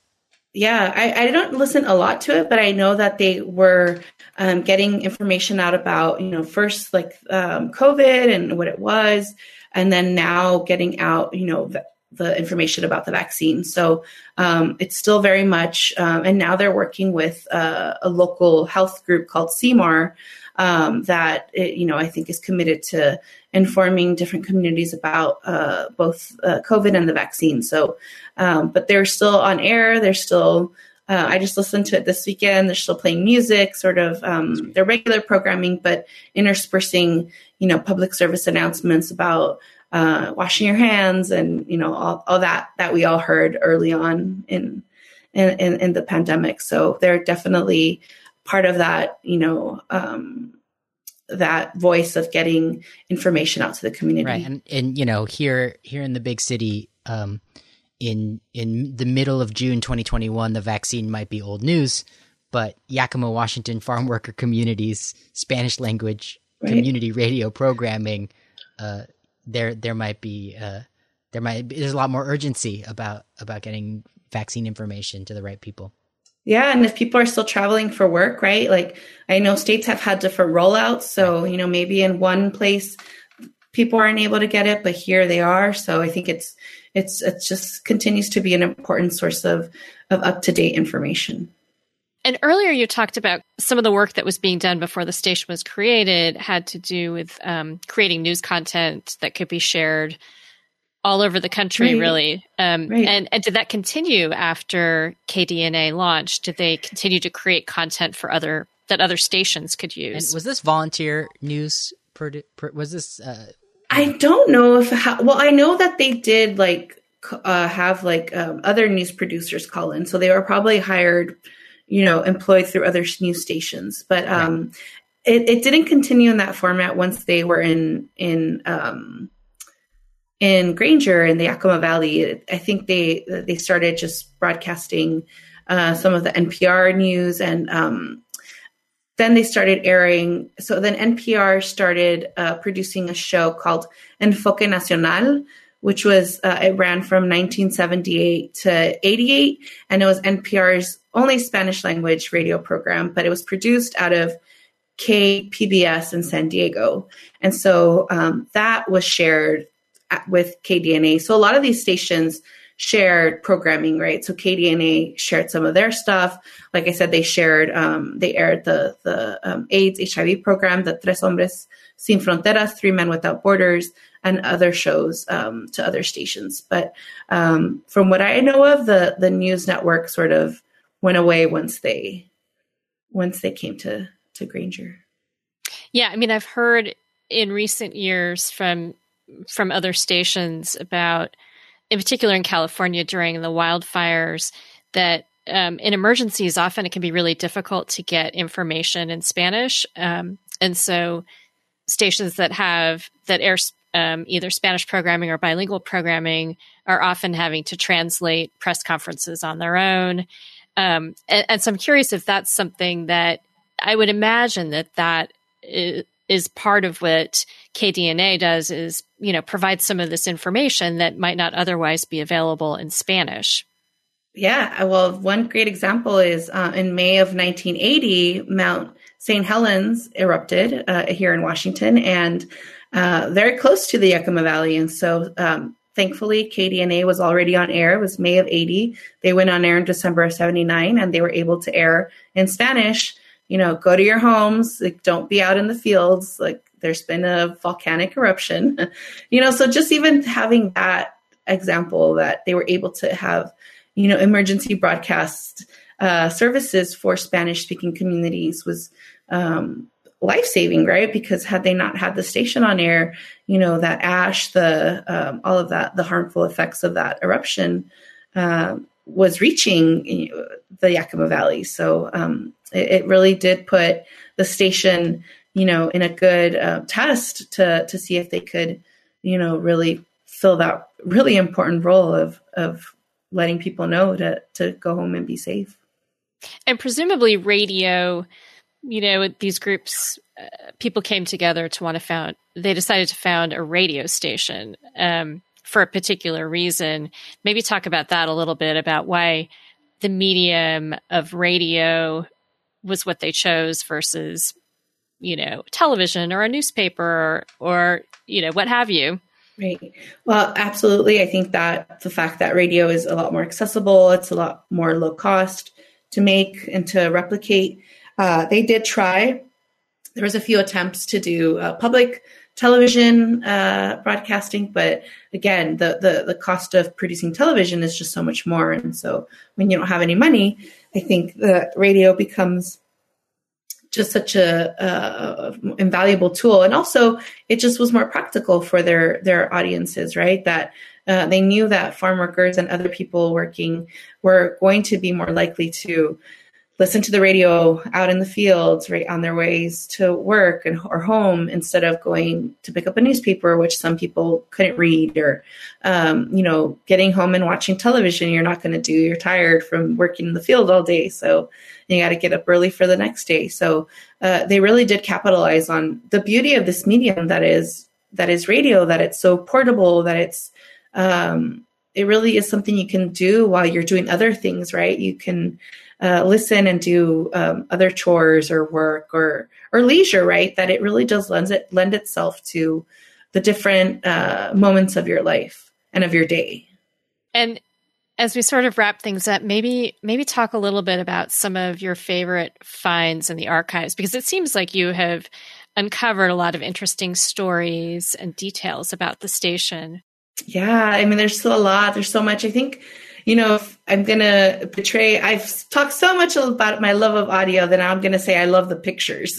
Yeah, I, I don't listen a lot to it, but I know that they were um, getting information out about, you know, first like um, COVID and what it was, and then now getting out, you know, the, the information about the vaccine. So um, it's still very much, um, and now they're working with uh, a local health group called C M A R um, that, it, you know, I think is committed to informing different communities about uh, both uh, COVID and the vaccine. So, um, but they're still on air. They're still, uh, I just listened to it this weekend. They're still playing music, sort of um, their regular programming, but interspersing, you know, public service announcements about uh, washing your hands and, you know, all, all that, that we all heard early on in, in, in, in the pandemic. So they're definitely part of that, you know, um, that voice of getting information out to the community. Right. And, and, you know, here, here in the big city, um, in, in the middle of June, twenty twenty-one, the vaccine might be old news, but Yakima, Washington farm worker communities, Spanish language right. community radio programming, uh, there, there might be, uh, there might be, there's a lot more urgency about, about getting vaccine information to the right people. Yeah. And if people are still traveling for work, right? Like I know states have had different rollouts. So, you know, maybe in one place people aren't able to get it, but here they are. So I think it's, it's, it just continues to be an important source of, of up-to-date information. And earlier you talked about some of the work that was being done before the station was created had to do with um, creating news content that could be shared all over the country, right. really. Um, right. and, and did that continue after K D N A launched? Did they continue to create content for other that other stations could use? And was this volunteer news? Per, per, was this? Uh, I don't know if. How, well, I know that they did like uh, have like um, other news producers call in, so they were probably hired, you know, employed through other news stations. But um, right. it, it didn't continue in that format once they were in in. Um, In Granger in the Yakima Valley, I think they they started just broadcasting uh, some of the N P R news, and um, then they started airing. So then N P R started uh, producing a show called Enfoque Nacional, which was uh, it ran from nineteen seventy-eight to eighty-eight, and it was N P R's only Spanish language radio program, but it was produced out of K P B S in San Diego, and so um, that was shared with K D N A. So a lot of these stations shared programming, right? So K D N A shared some of their stuff. Like I said, they shared, um, they aired the the um, AIDS, H I V program, the Tres Hombres Sin Fronteras, Three Men Without Borders, and other shows um, to other stations. But um, from what I know of, the the news network sort of went away once they once they came to to Granger. Yeah, I mean, I've heard in recent years from from other stations about, in particular in California during the wildfires, that um, in emergencies often it can be really difficult to get information in Spanish, um, and so stations that have that air um, either Spanish programming or bilingual programming are often having to translate press conferences on their own. Um, and, and so I'm curious if that's something that I would imagine that that is, is part of what K D N A does is, you know, provide some of this information that might not otherwise be available in Spanish. Yeah. Well, one great example is uh, in May of nineteen eighty, Mount Saint Helens erupted uh, here in Washington and uh, very close to the Yakima Valley. And so um, thankfully, K D N A was already on air. It was May of eighty. They went on air in December of seventy-nine, and they were able to air in Spanish. You know, go to your homes, like, don't be out in the fields, like there's been a volcanic eruption, you know, so just even having that example that they were able to have, you know, emergency broadcast uh, services for Spanish speaking communities was um, life-saving, right? Because had they not had the station on air, you know, that ash, the um, all of that, the harmful effects of that eruption um, was reaching, you know, the Yakima Valley. So, um, it really did put the station, you know, in a good uh, test to to see if they could, you know, really fill that really important role of of letting people know to to go home and be safe. And presumably radio, you know, these groups, uh, people came together to want to found, they decided to found a radio station um, for a particular reason. Maybe talk about that a little bit, about why the medium of radio was what they chose versus, you know, television or a newspaper or, or, you know, what have you. Right. Well, absolutely. I think that the fact that radio is a lot more accessible, it's a lot more low cost to make and to replicate. Uh, they did try. There was a few attempts to do uh, public television uh, broadcasting, but again, the, the the cost of producing television is just so much more. And so when you don't have any money, I think that radio becomes just such a, a invaluable tool. And also it just was more practical for their, their audiences, right? That uh, they knew that farm workers and other people working were going to be more likely to listen to the radio out in the fields, right, on their ways to work and or home, instead of going to pick up a newspaper, which some people couldn't read, or, um, you know, getting home and watching television. You're not going to do, you're tired from working in the field all day. So you got to get up early for the next day. So uh, they really did capitalize on the beauty of this medium that is, that is radio, that it's so portable, that it's, um, it really is something you can do while you're doing other things, right? You can uh, listen and do um, other chores or work or or leisure, right? That it really does lend it lend itself to the different uh, moments of your life and of your day. And as we sort of wrap things up, maybe maybe talk a little bit about some of your favorite finds in the archives, because it seems like you have uncovered a lot of interesting stories and details about the station. Yeah, I mean, there's still a lot. There's so much. I think, you know, if I'm going to portray, I've talked so much about my love of audio that I'm going to say I love the pictures.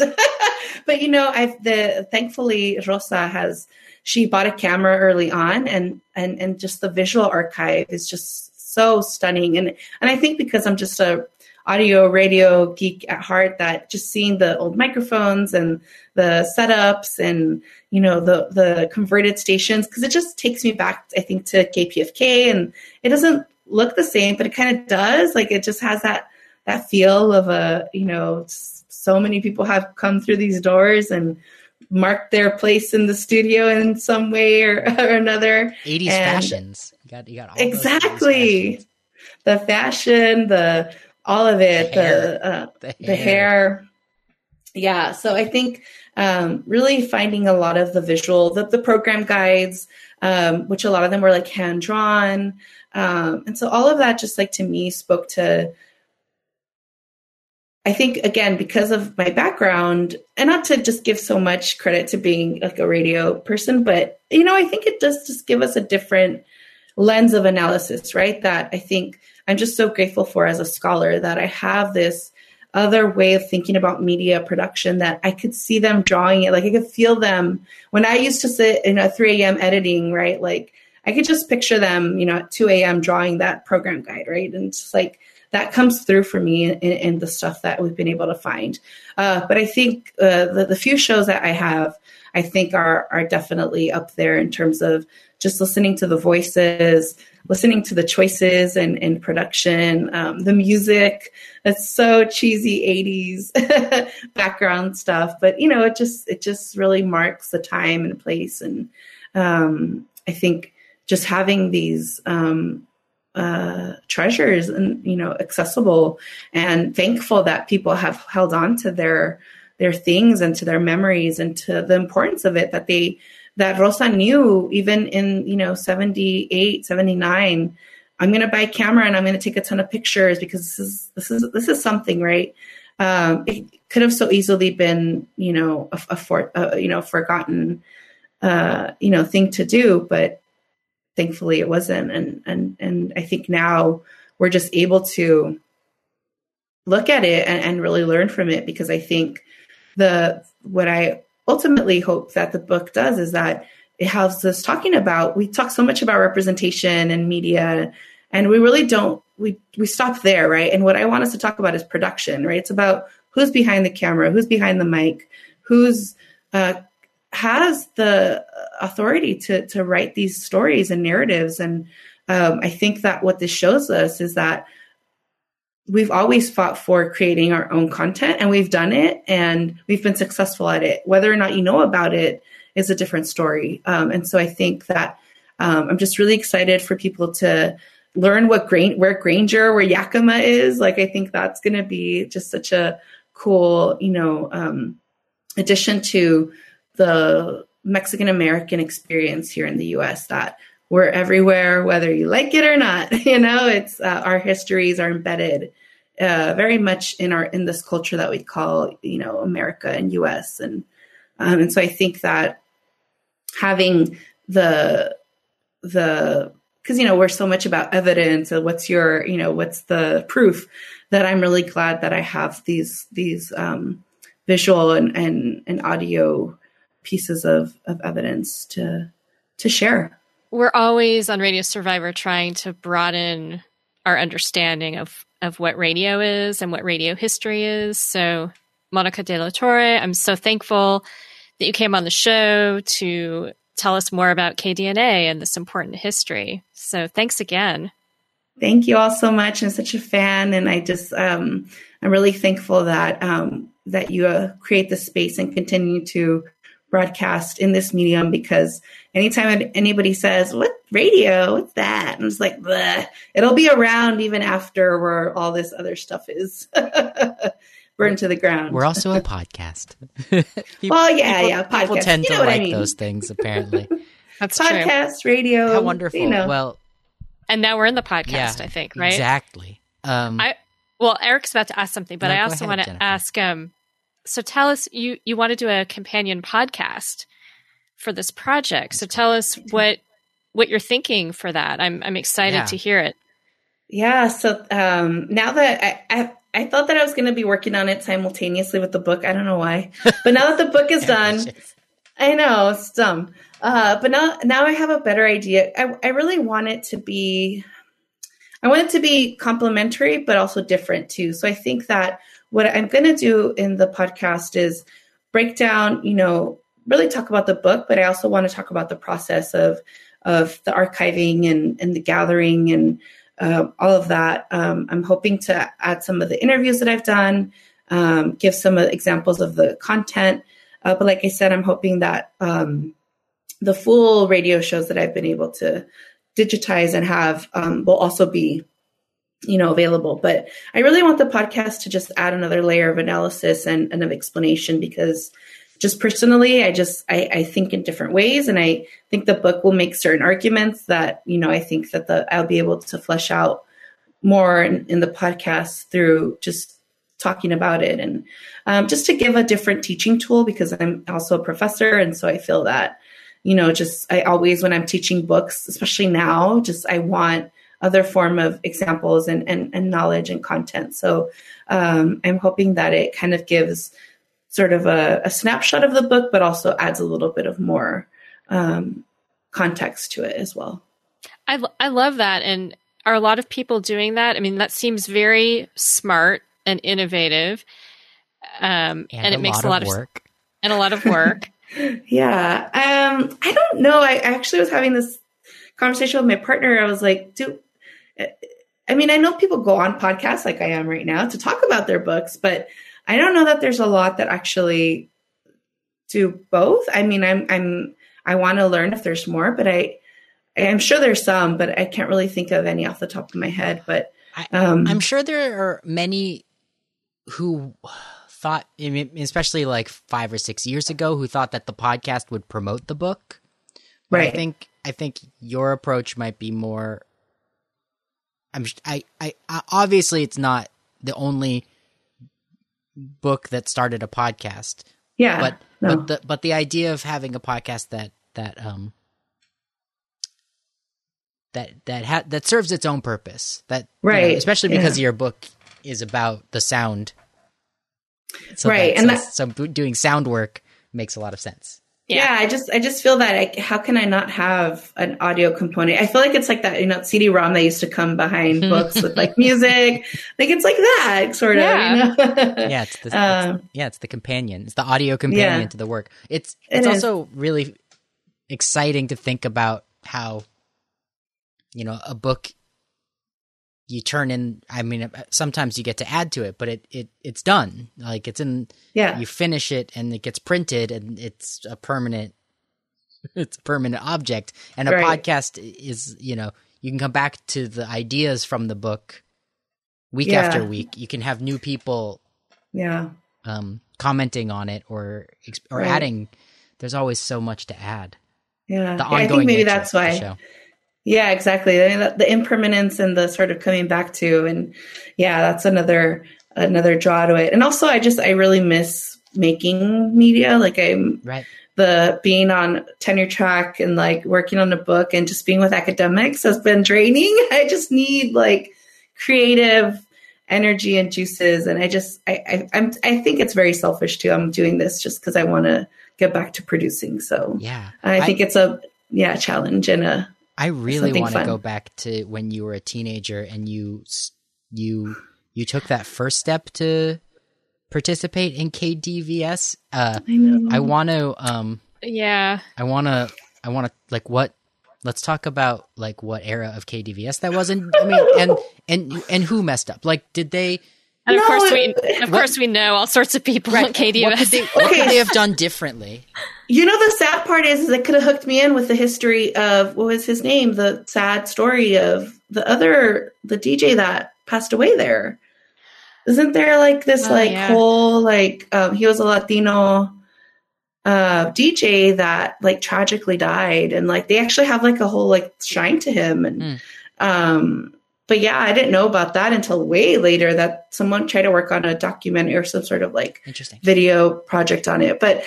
But, you know, I've the thankfully Rosa has, she bought a camera early on, and, and, and just the visual archive is just so stunning. And, and I think because I'm just a audio radio geek at heart, that just seeing the old microphones and the setups and, you know, the, the converted stations, because it just takes me back, I think, to K P F K, and it doesn't look the same, but it kind of does. Like, it just has that, that feel of a, you know, so many people have come through these doors and marked their place in the studio in some way or, or another. eighties and fashions. You got, you got all exactly. Those the fashion, the, all of it, the hair. The, uh, the, the hair. hair. Yeah. So I think um, really finding a lot of the visual, the, the program guides, um, which a lot of them were like hand drawn. Um, and so all of that just like to me spoke to, I think, again, because of my background, and not to just give so much credit to being like a radio person, but, you know, I think it does just give us a different lens of analysis, right? That I think I'm just so grateful for as a scholar, that I have this other way of thinking about media production, that I could see them drawing it. Like I could feel them when I used to sit in a three a.m. editing, right? Like I could just picture them, you know, at two a.m. drawing that program guide, right? And it's just like, that comes through for me in, in the stuff that we've been able to find. Uh, but I think uh, the, the few shows that I have, I think are are definitely up there in terms of just listening to the voices, listening to the choices and, and production, um, the music. That's so cheesy eighties background stuff. But, you know, it just it just really marks the time and place. And um, I think just having these um uh, treasures and, you know, accessible, and thankful that people have held on to their, their things and to their memories and to the importance of it, that they, that Rosa knew even in, you know, seventy-eight, seventy-nine, I'm going to buy a camera and I'm going to take a ton of pictures because this is, this is, this is something, right? Um, it could have so easily been, you know, a, a, for, a you know, forgotten, uh, you know, thing to do, but thankfully it wasn't. And, and, and I think now we're just able to look at it and, and really learn from it, because I think the, what I ultimately hope that the book does is that it helps us talking about, we talk so much about representation and media, and we really don't, we, we stop there. Right. And what I want us to talk about is production, right? It's about who's behind the camera, who's behind the mic, who's, uh, has the authority to to write these stories and narratives. And um, I think that what this shows us is that we've always fought for creating our own content, and we've done it, and we've been successful at it. Whether or not you know about it is a different story. Um, and so I think that um, I'm just really excited for people to learn what Gran- where Granger, where Yakima is. Like, I think that's going to be just such a cool, you know, um, addition to the Mexican American experience here in the U S, that we're everywhere, whether you like it or not. You know, it's uh, our histories are embedded uh, very much in our, in this culture that we call, you know, America and U S. And, um, and so I think that having the, the, cause you know, we're so much about evidence and what's your, you know, what's the proof, that I'm really glad that I have these, these um, visual and, and, and audio pieces of, of evidence to to share. We're always on Radio Survivor trying to broaden our understanding of, of what radio is and what radio history is. So Monica De La Torre, I'm so thankful that you came on the show to tell us more about K D N A and this important history. So thanks again. Thank you all so much. I'm such a fan. And I just, um, I'm really thankful that, um, that you uh, create the space and continue to broadcast in this medium, because anytime anybody says, what radio, what's that? I'm just like, bleh. It'll be around even after where all this other stuff is burned to the ground. We're also a podcast. people, well, yeah, people, yeah, podcast. People tend you know to like I mean. those things, apparently. That's podcast, true. radio. How wonderful. You know. Well, and now we're in the podcast, yeah, I think, right? Exactly. Um, I, well, Eric's about to ask something, but no, I also want to ask um So tell us, you, you want to do a companion podcast for this project. So tell us what what you're thinking for that. I'm I'm excited yeah. to hear it. Yeah. So um, now that I, I I thought that I was going to be working on it simultaneously with the book. I don't know why. But now that the book is done, I know it's dumb. Uh, but now now I have a better idea. I I really want it to be, I want it to be complementary, but also different too. So I think that what I'm going to do in the podcast is break down, you know, really talk about the book, but I also want to talk about the process of of the archiving and, and the gathering and uh, all of that. Um, I'm hoping to add some of the interviews that I've done, um, give some examples of the content. Uh, but like I said, I'm hoping that um, the full radio shows that I've been able to digitize and have um, will also be, you know, available. But I really want the podcast to just add another layer of analysis and, and of explanation, because just personally, I just, I, I think in different ways. And I think the book will make certain arguments that, you know, I think that the, I'll be able to flesh out more in, in the podcast through just talking about it. And um, just to give a different teaching tool, because I'm also a professor. And so I feel that, you know, just, I always, when I'm teaching books, especially now, just, I want other form of examples and, and, and knowledge and content. So um, I'm hoping that it kind of gives sort of a, a snapshot of the book, but also adds a little bit of more um, context to it as well. I, I love that. And are a lot of people doing that? I mean, that seems very smart and innovative. Um, and, and it makes a lot of work. And a lot of work. Yeah. Um, I don't know. I actually was having this conversation with my partner. I was like, do, I mean, I know people go on podcasts like I am right now to talk about their books, but I don't know that there's a lot that actually do both. I mean, I'm, I'm, I want to learn if there's more, but I, I'm sure there's some, but I can't really think of any off the top of my head, but um, I, I'm sure there are many who thought, especially like five or six years ago, who thought that the podcast would promote the book. But right. I think, I think your approach might be more, I'm, I, I, obviously it's not the only book that started a podcast. Yeah. But no. but the but the idea of having a podcast that that um that that ha- that serves its own purpose. That right. You know, especially because yeah. your book is about the sound. So right. That, and so, that- so doing sound work makes a lot of sense. Yeah. yeah, I just I just feel that I, how can I not have an audio component? I feel like it's like that, you know, C D ROM that used to come behind books with like music. Like it's like that sort yeah. of. You know? yeah, it's the, um, it's, yeah, it's the companion. It's the audio companion yeah. to the work. It's it's it also is. really exciting to think about how, you know, a book you turn in. I mean, sometimes you get to add to it, but it, it it's done. Like it's in, yeah. you finish it and it gets printed and it's a permanent, it's a permanent object. And a right. podcast is, you know, you can come back to the ideas from the book week yeah. after week. You can have new people yeah, um, commenting on it or, or right. adding. There's always so much to add. Yeah. The ongoing yeah I think maybe that's why. Yeah, exactly. I mean, the, the impermanence and the sort of coming back to, and yeah, that's another, another draw to it. And also I just, I really miss making media. Like I'm right. the being on tenure track and like working on a book and just being with academics has been draining. I just need like creative energy and juices. And I just, I, I, I'm, I think it's very selfish too. I'm doing this just because I want to get back to producing. So yeah, I, I think it's a, yeah, challenge and a, I really want to go back to when you were a teenager and you you you took that first step to participate in K D V S. Uh, I know. I want to. Um, yeah. I want to. I want to. Like what? Let's talk about like what era of K D V S that was, and I mean, and and and who messed up? Like, did they? And of no, course we, of what, course we know all sorts of people right. at K D U S. What could they, what okay. could they have done differently? You know, the sad part is, is they could have hooked me in with the history of, what was his name? The sad story of the other, the D J that passed away there. Isn't there like this oh, like yeah. whole, like um, he was a Latino uh, D J that like tragically died. And like, they actually have like a whole like shrine to him. And, mm. um, But yeah, I didn't know about that until way later that someone tried to work on a documentary or some sort of like Interesting. video project on it. But,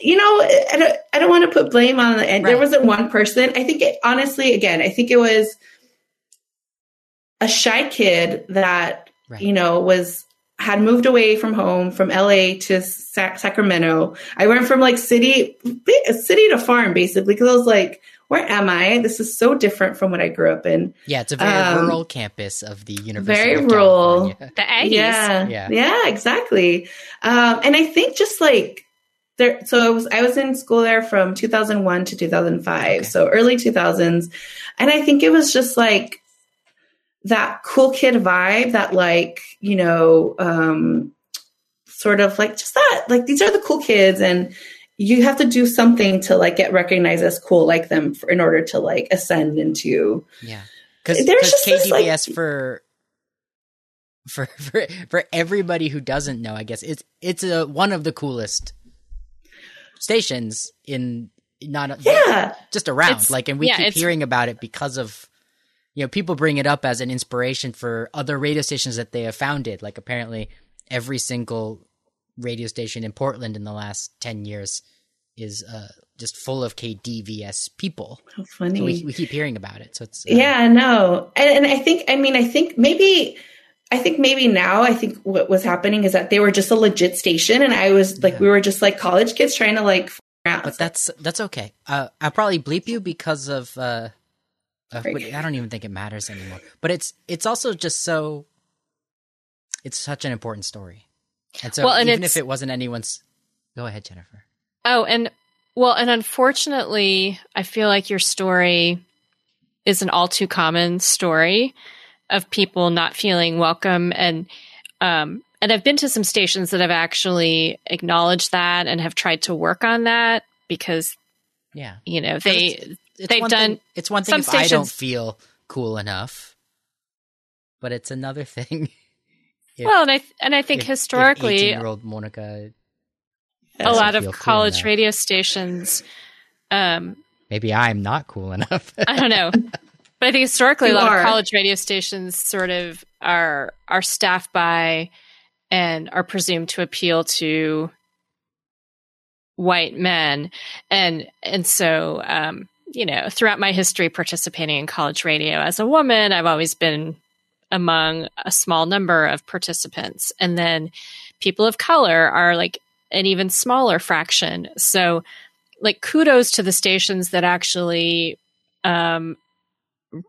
you know, I don't, I don't want to put blame on the end. Right. There wasn't one person. I think it honestly, again, I think it was a shy kid that, right. you know, was had moved away from home from L A to Sac- Sacramento. I went from like city, city to farm basically because I was like, where am I? This is so different from what I grew up in. Yeah, it's a very um, rural campus of the University very of rural. California. The Aggies. Yeah, yeah, yeah exactly. Um, and I think just like there, so I was I was in school there from two thousand one to two thousand five, okay. so early two thousands, and I think it was just like that cool kid vibe that like you know, um, sort of like just that like these are the cool kids and. You have to do something to like get recognized as cool like them for, in order to like ascend into yeah because K D V S like, for, for for for everybody who doesn't know I guess it's it's a, one of the coolest stations in not yeah. just around. It's, like, and we yeah, keep hearing about it because of, you know, people bring it up as an inspiration for other radio stations that they have founded. Like, apparently every single radio station in Portland in the last ten years is uh, just full of K D V S people. How funny. So we, we keep hearing about it. So it's uh, yeah, no, and, and I think I mean I think maybe. I think maybe now, I think what was happening is that they were just a legit station, and I was like, yeah. we were just like college kids trying to like. F- out. But that's that's okay. Uh, I'll probably bleep you because of. Uh, uh, I don't even think it matters anymore. But it's it's also just so. It's such an important story, and so well, and even if it wasn't anyone's, go ahead, Jennifer. Oh, and well, and unfortunately, I feel like your story is an all too common story of people not feeling welcome. And um, and I've been to some stations that have actually acknowledged that and have tried to work on that because, yeah, you know, they, it's, it's they've done thing, it's one thing if stations, I don't feel cool enough, but it's another thing. If, well, and I, and I think if, historically, if eighteen-year-old Monica, a lot of college cool radio stations. Um, Maybe I'm not cool enough. I don't know. But I think historically, you a lot are. of college radio stations sort of are are staffed by and are presumed to appeal to white men, and and so um, you know, throughout my history participating in college radio as a woman, I've always been among a small number of participants, and then people of color are like an even smaller fraction. So, like, kudos to the stations that actually. Um,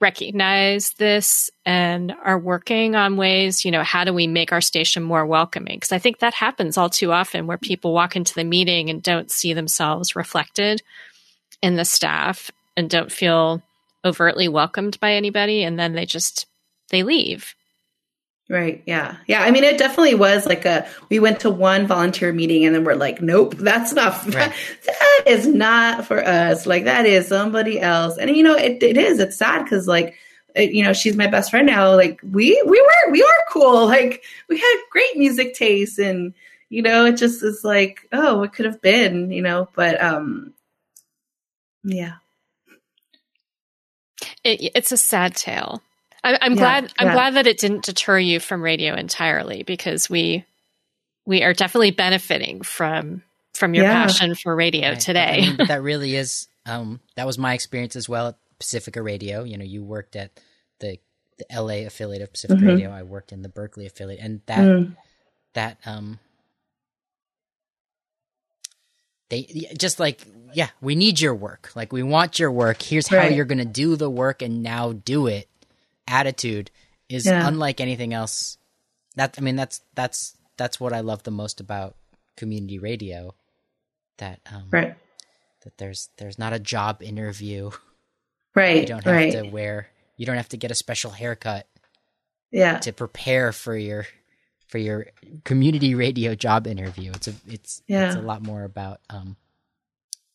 recognize this and are working on ways, you know, how do we make our station more welcoming? Because I think that happens all too often where people walk into the meeting and don't see themselves reflected in the staff and don't feel overtly welcomed by anybody. And then they just, they leave. Right. Yeah. Yeah. I mean, it definitely was like a, we went to one volunteer meeting and then we're like, nope, that's not, right. that, that is not for us. Like, that is somebody else. And you know, it, it is, it's sad. Cause like, it, you know, she's my best friend now. Like we, we were, we are cool. Like we had great music taste and, you know, it just is like, oh, it could have been, you know, but, um, yeah. It, it's a sad tale. I, I'm yeah, glad. I'm yeah. glad that it didn't deter you from radio entirely, because we we are definitely benefiting from from your yeah. passion for radio right. today. I mean, that really is. Um, that was my experience as well at Pacifica Radio. You know, you worked at the, the L A affiliate of Pacifica mm-hmm. Radio. I worked in the Berkeley affiliate, and that mm. that um, they just like yeah, we need your work. Like, we want your work. Here's right. how you're going to do the work, and now do it. Attitude is yeah. unlike anything else. That I mean, that's that's that's what I love the most about community radio. That um, right. that there's there's not a job interview. Right. You don't have right. to wear. You don't have to get a special haircut. Yeah. To prepare for your for your community radio job interview, it's a it's yeah. it's a lot more about um,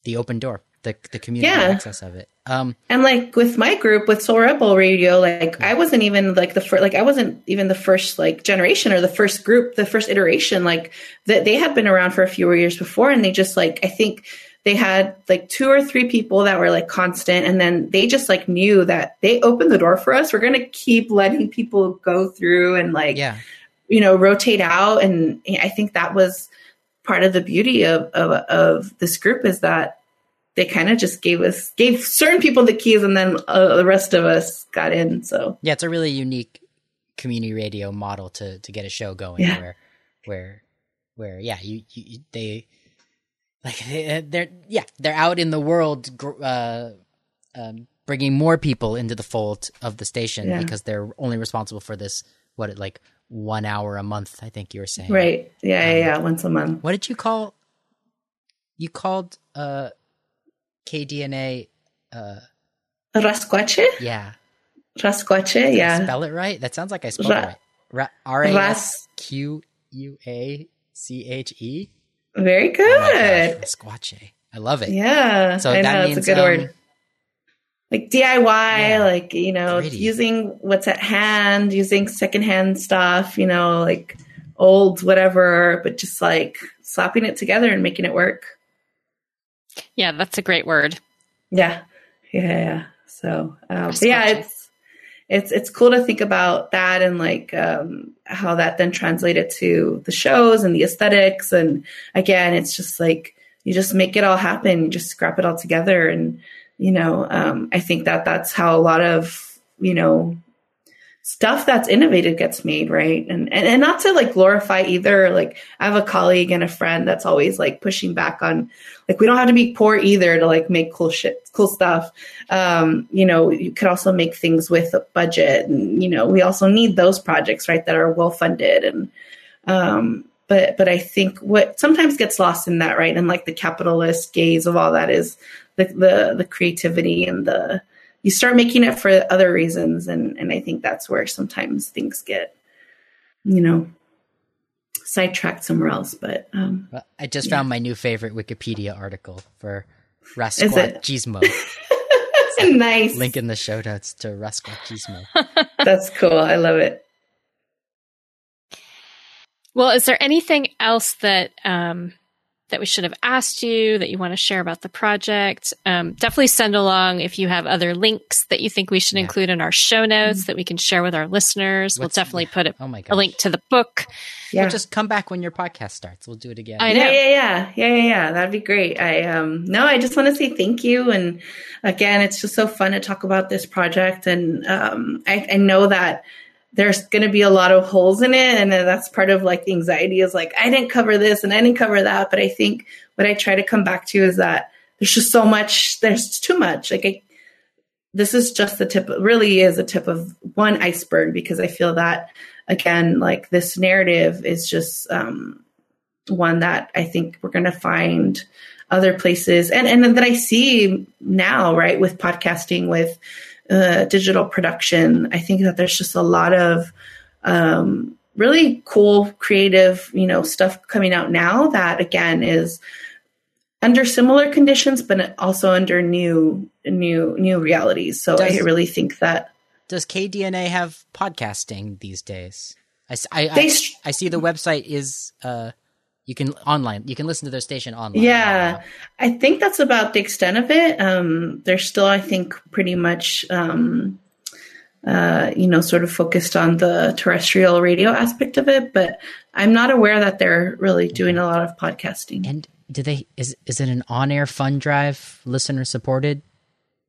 the open door. The, the community yeah. access of it. Um, and like with my group, with Soul Rebel Radio, like yeah. I wasn't even like the first, like I wasn't even the first like generation or the first group, the first iteration, like that they had been around for a few years before. And they just like, I think they had like two or three people that were like constant. And then they just like knew that they opened the door for us. We're going to keep letting people go through and like, yeah. you know, rotate out. And I think that was part of the beauty of, of, of this group is that, they kind of just gave us, gave certain people the keys and then uh, the rest of us got in. So yeah, it's a really unique community radio model to, to get a show going yeah. where, where, where, yeah, you, you they, like they're, yeah, they're out in the world, uh, um, bringing more people into the fold of the station yeah. because they're only responsible for this, what, like one hour a month, I think you were saying. Right. Yeah. Um, yeah. yeah. Once a month. What did you call, you called, uh, K D N A uh Rascuache? Yeah. Rascuache, Did yeah. I spell it right? That sounds like I spelled Ra- it right. R A S Q U A C H E Very good. Oh, Rascuache. I love it. Yeah. So I that know, means it's a good um, word. Like D I Y, yeah, like, you know, gritty. Using what's at hand, using secondhand stuff, you know, like old whatever, but just like slapping it together and making it work. Yeah, that's a great word. Yeah. Yeah. yeah. So, um, yeah, it's, it's, it's cool to think about that and like, um, how that then translated to the shows and the aesthetics. And again, it's just like, you just make it all happen. You just scrap it all together. And, you know, um, I think that that's how a lot of, you know, stuff that's innovative gets made. Right. And, and, and not to like glorify either. Like I have a colleague and a friend that's always like pushing back on, like, we don't have to be poor either to like make cool shit, cool stuff. Um, you know, you could also make things with a budget and, you know, we also need those projects, right, that are well funded. And, um, but, but I think what sometimes gets lost in that, right, and like the capitalist gaze of all that is the, the, the creativity and the, you start making it for other reasons. And, and I think that's where sometimes things get, you know, sidetracked somewhere else. But um, well, I just yeah. found my new favorite Wikipedia article for Rasquatchismo. So nice. Link in the show notes to Rasquatchismo. That's cool. I love it. Well, is there anything else that um, that we should have asked you that you want to share about the project? Um, definitely send along if you have other links that you think we should yeah. include in our show notes mm-hmm. that we can share with our listeners. What's, we'll definitely put a, oh my gosh. a link to the book. Yeah. We'll just come back when your podcast starts. We'll do it again. I know. Yeah, yeah, yeah. Yeah, yeah, yeah. That'd be great. I um, no, I just want to say thank you. And again, it's just so fun to talk about this project. And um, I, I know that there's going to be a lot of holes in it. And that's part of like the anxiety is like, I didn't cover this and I didn't cover that. But I think what I try to come back to is that there's just so much, there's too much. Like I, this is just the tip, really is a tip of one iceberg, because I feel that again, like this narrative is just um, one that I think we're going to find other places. And, and that I see now, right, with podcasting, with Uh, digital production. I think that there's just a lot of um, really cool, creative, you know, stuff coming out now that again is under similar conditions, but also under new, new, new realities. So does, I really think that. Does K D N A have podcasting these days? I, I, I, st- I see the website is. Uh, You can online, you can listen to their station online. Yeah. I think that's about the extent of it. Um, they're still, I think, pretty much, um, uh, you know, sort of focused on the terrestrial radio aspect of it, but I'm not aware that they're really doing a lot of podcasting. And do they, is, is it an on-air fund drive listener supported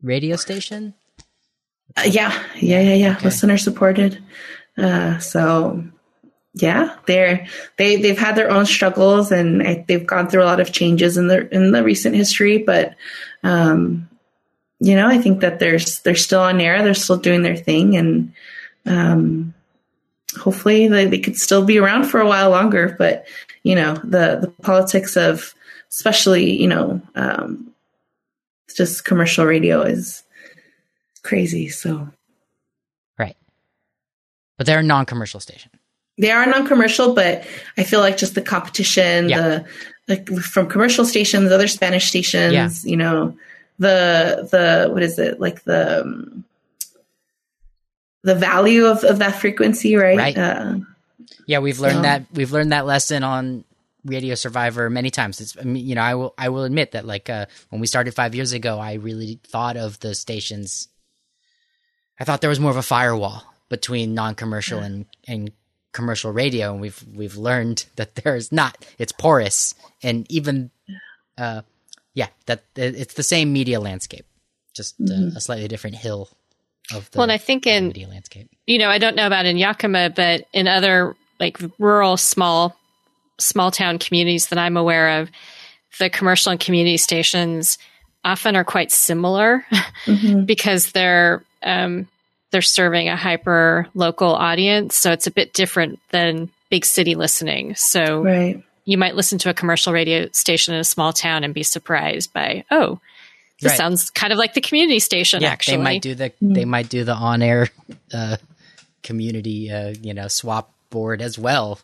radio station? Uh, yeah. Yeah. Yeah. Yeah. Okay. Listener supported. Uh, so Yeah, they're they they've had their own struggles, and I, they've gone through a lot of changes in the in the recent history. But um, you know, I think that there's they're still on air, they're still doing their thing, and um, hopefully they, they could still be around for a while longer. But you know, the the politics of especially you know um, just commercial radio is crazy. So right, but they're a non-commercial station. They are non-commercial, but I feel like just the competition, yeah. the like from commercial stations, other Spanish stations, yeah. you know, the the what is it like the um, the value of, of that frequency, right? Right. Uh, yeah, we've learned so. that we've learned that lesson on Radio Survivor many times. It's you know I will I will admit that like uh, when we started five years ago, I really thought of the stations. I thought there was more of a firewall between non-commercial yeah. and and. commercial radio, and we've we've learned that there's not. It's porous, and even uh yeah that it's the same media landscape, just mm-hmm. uh, a slightly different hill of the well and I think in media landscape. You know, I don't know about in Yakima, but in other like rural small small town communities that I'm aware of, the commercial and community stations often are quite similar mm-hmm. because they're um they're serving a hyper local audience. So it's a bit different than big city listening. So right. you might listen to a commercial radio station in a small town and be surprised by, oh, this right. sounds kind of like the community station. Yeah, actually. They might do the, mm-hmm. they might do the on-air uh, community, uh, you know, swap board as well.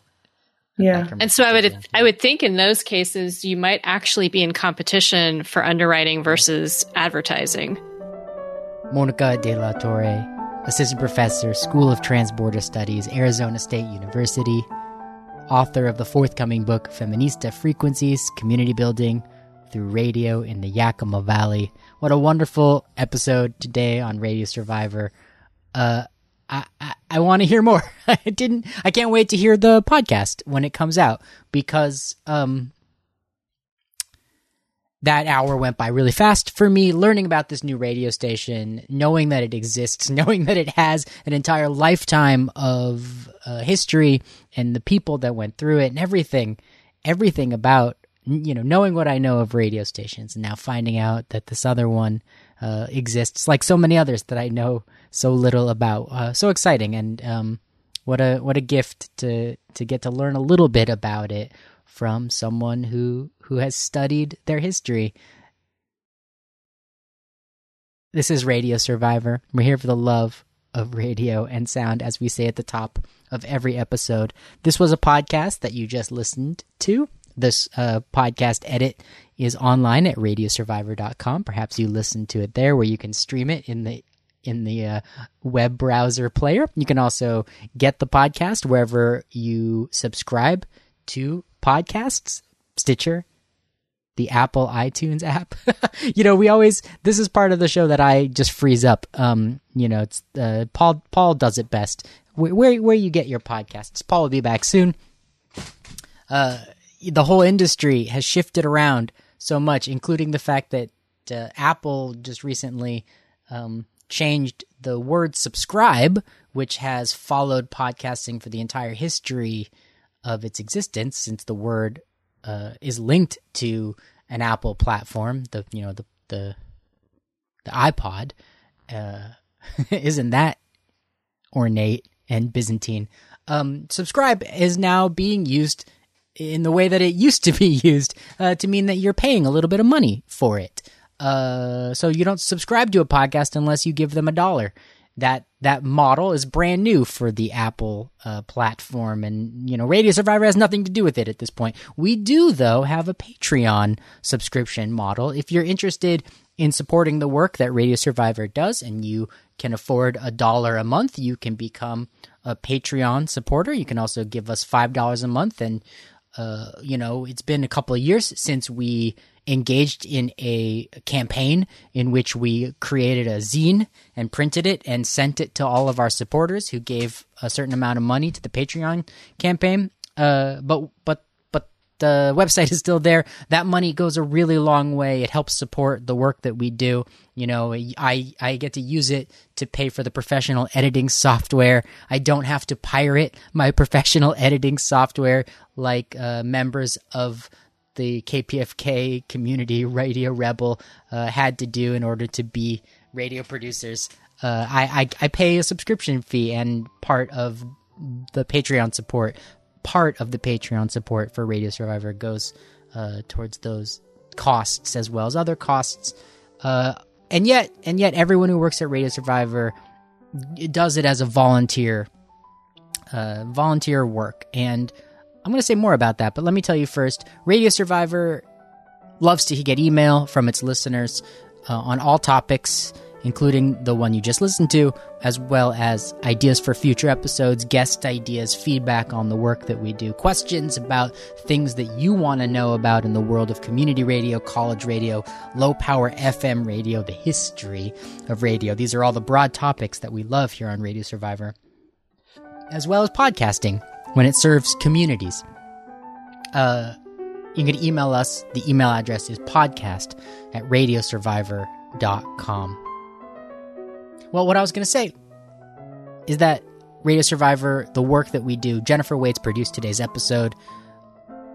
Yeah. And so I would, yeah. I would think in those cases, you might actually be in competition for underwriting versus advertising. Monica De La Torre, Assistant Professor, School of Transborder Studies, Arizona State University, author of the forthcoming book Feminista Frequencies, Community Building, through radio in the Yakima Valley. What a wonderful episode today on Radio Survivor. Uh, I, I, I want to hear more. I didn't, I can't wait to hear the podcast when it comes out, because, um, that hour went by really fast for me, learning about this new radio station, knowing that it exists, knowing that it has an entire lifetime of uh, history and the people that went through it and everything, everything about, you know, knowing what I know of radio stations and now finding out that this other one uh, exists, like so many others that I know so little about. Uh, so exciting. And um, what a what a gift to to get to learn a little bit about it from someone who who has studied their history. This is Radio Survivor. We're here for the love of radio and sound, as we say at the top of every episode. This was a podcast that you just listened to. This uh, podcast edit is online at radio survivor dot com. Perhaps you listened to it there, where you can stream it in the in the uh, web browser player. You can also get the podcast wherever you subscribe to podcasts, Stitcher, the Apple iTunes app. You know, we always, this is part of the show that I just freeze up. Um, you know, it's uh, Paul, Paul does it best. Where, where, where you get your podcasts. Paul will be back soon. Uh, the whole industry has shifted around so much, including the fact that uh, Apple just recently um, changed the word subscribe, which has followed podcasting for the entire history of its existence, since the word uh, is linked to an Apple platform, the you know the the, the iPod. Uh, isn't that ornate and Byzantine? Um, subscribe is now being used in the way that it used to be used, uh, to mean that you're paying a little bit of money for it. Uh, so you don't subscribe to a podcast unless you give them a dollar. That that model is brand new for the Apple uh, platform, and you know, Radio Survivor has nothing to do with it at this point. We do, though, have a Patreon subscription model. If you're interested in supporting the work that Radio Survivor does, and you can afford a dollar a month, you can become a Patreon supporter. You can also give us five dollars a month, and uh, you know, it's been a couple of years since we engaged in a campaign in which we created a zine and printed it and sent it to all of our supporters who gave a certain amount of money to the Patreon campaign. Uh, but but but the website is still there. That money goes a really long way. It helps support the work that we do. You know, I, I get to use it to pay for the professional editing software. I don't have to pirate my professional editing software like uh, members of the K P F K community Radio Rebel uh, had to do in order to be radio producers. Uh, I, I, I pay a subscription fee, and part of the Patreon support, part of the Patreon support for Radio Survivor goes uh, towards those costs, as well as other costs. Uh, and yet, and yet everyone who works at Radio Survivor does it as a volunteer, uh, volunteer work. And I'm going to say more about that, but let me tell you first, Radio Survivor loves to get email from its listeners uh, on all topics, including the one you just listened to, as well as ideas for future episodes, guest ideas, feedback on the work that we do, questions about things that you want to know about in the world of community radio, college radio, low-power F M radio, the history of radio. These are all the broad topics that we love here on Radio Survivor, as well as podcasting, when it serves communities. Uh, you can email us. The email address is podcast at radio survivor dot com. Well, what I was going to say is that Radio Survivor, the work that we do, Jennifer Waits produced today's episode.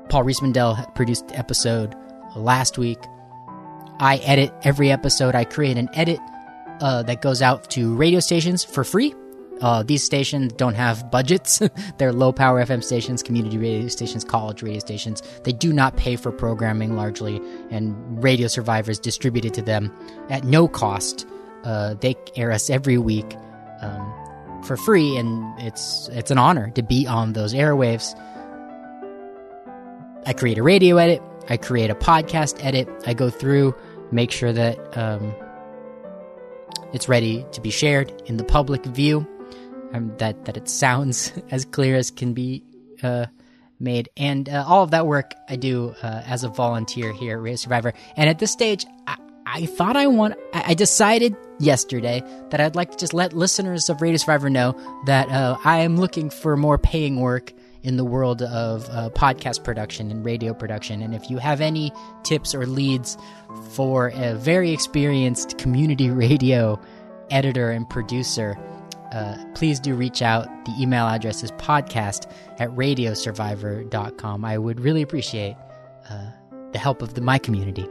Paul Reismandel produced the episode last week. I edit every episode. I create an edit uh, that goes out to radio stations for free. Uh, these stations don't have budgets. They're low-power F M stations, community radio stations, college radio stations. They do not pay for programming largely, and Radio Survivor is distributed to them at no cost. Uh, they air us every week um, for free, and it's it's an honor to be on those airwaves. I create a radio edit. I create a podcast edit. I go through, make sure that um, it's ready to be shared in the public view. Um, that, that it sounds as clear as can be uh, made. And uh, all of that work I do uh, as a volunteer here at Radio Survivor. And at this stage, I, I thought I want, I decided yesterday that I'd like to just let listeners of Radio Survivor know that uh, I am looking for more paying work in the world of uh, podcast production and radio production. And if you have any tips or leads for a very experienced community radio editor and producer, uh, please do reach out. The email address is podcast at radiosurvivor dot com. I would really appreciate uh, the help of the, my community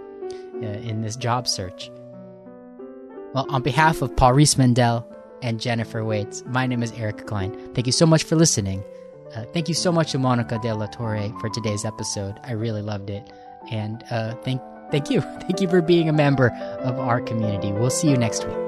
uh, in this job search. Well, on behalf of Paul Reese Mendel and Jennifer Waits, my name is Erica Klein. Thank you so much for listening. Uh, thank you so much to Monica De La Torre for today's episode. I really loved it. And uh, thank, thank you. Thank you for being a member of our community. We'll see you next week.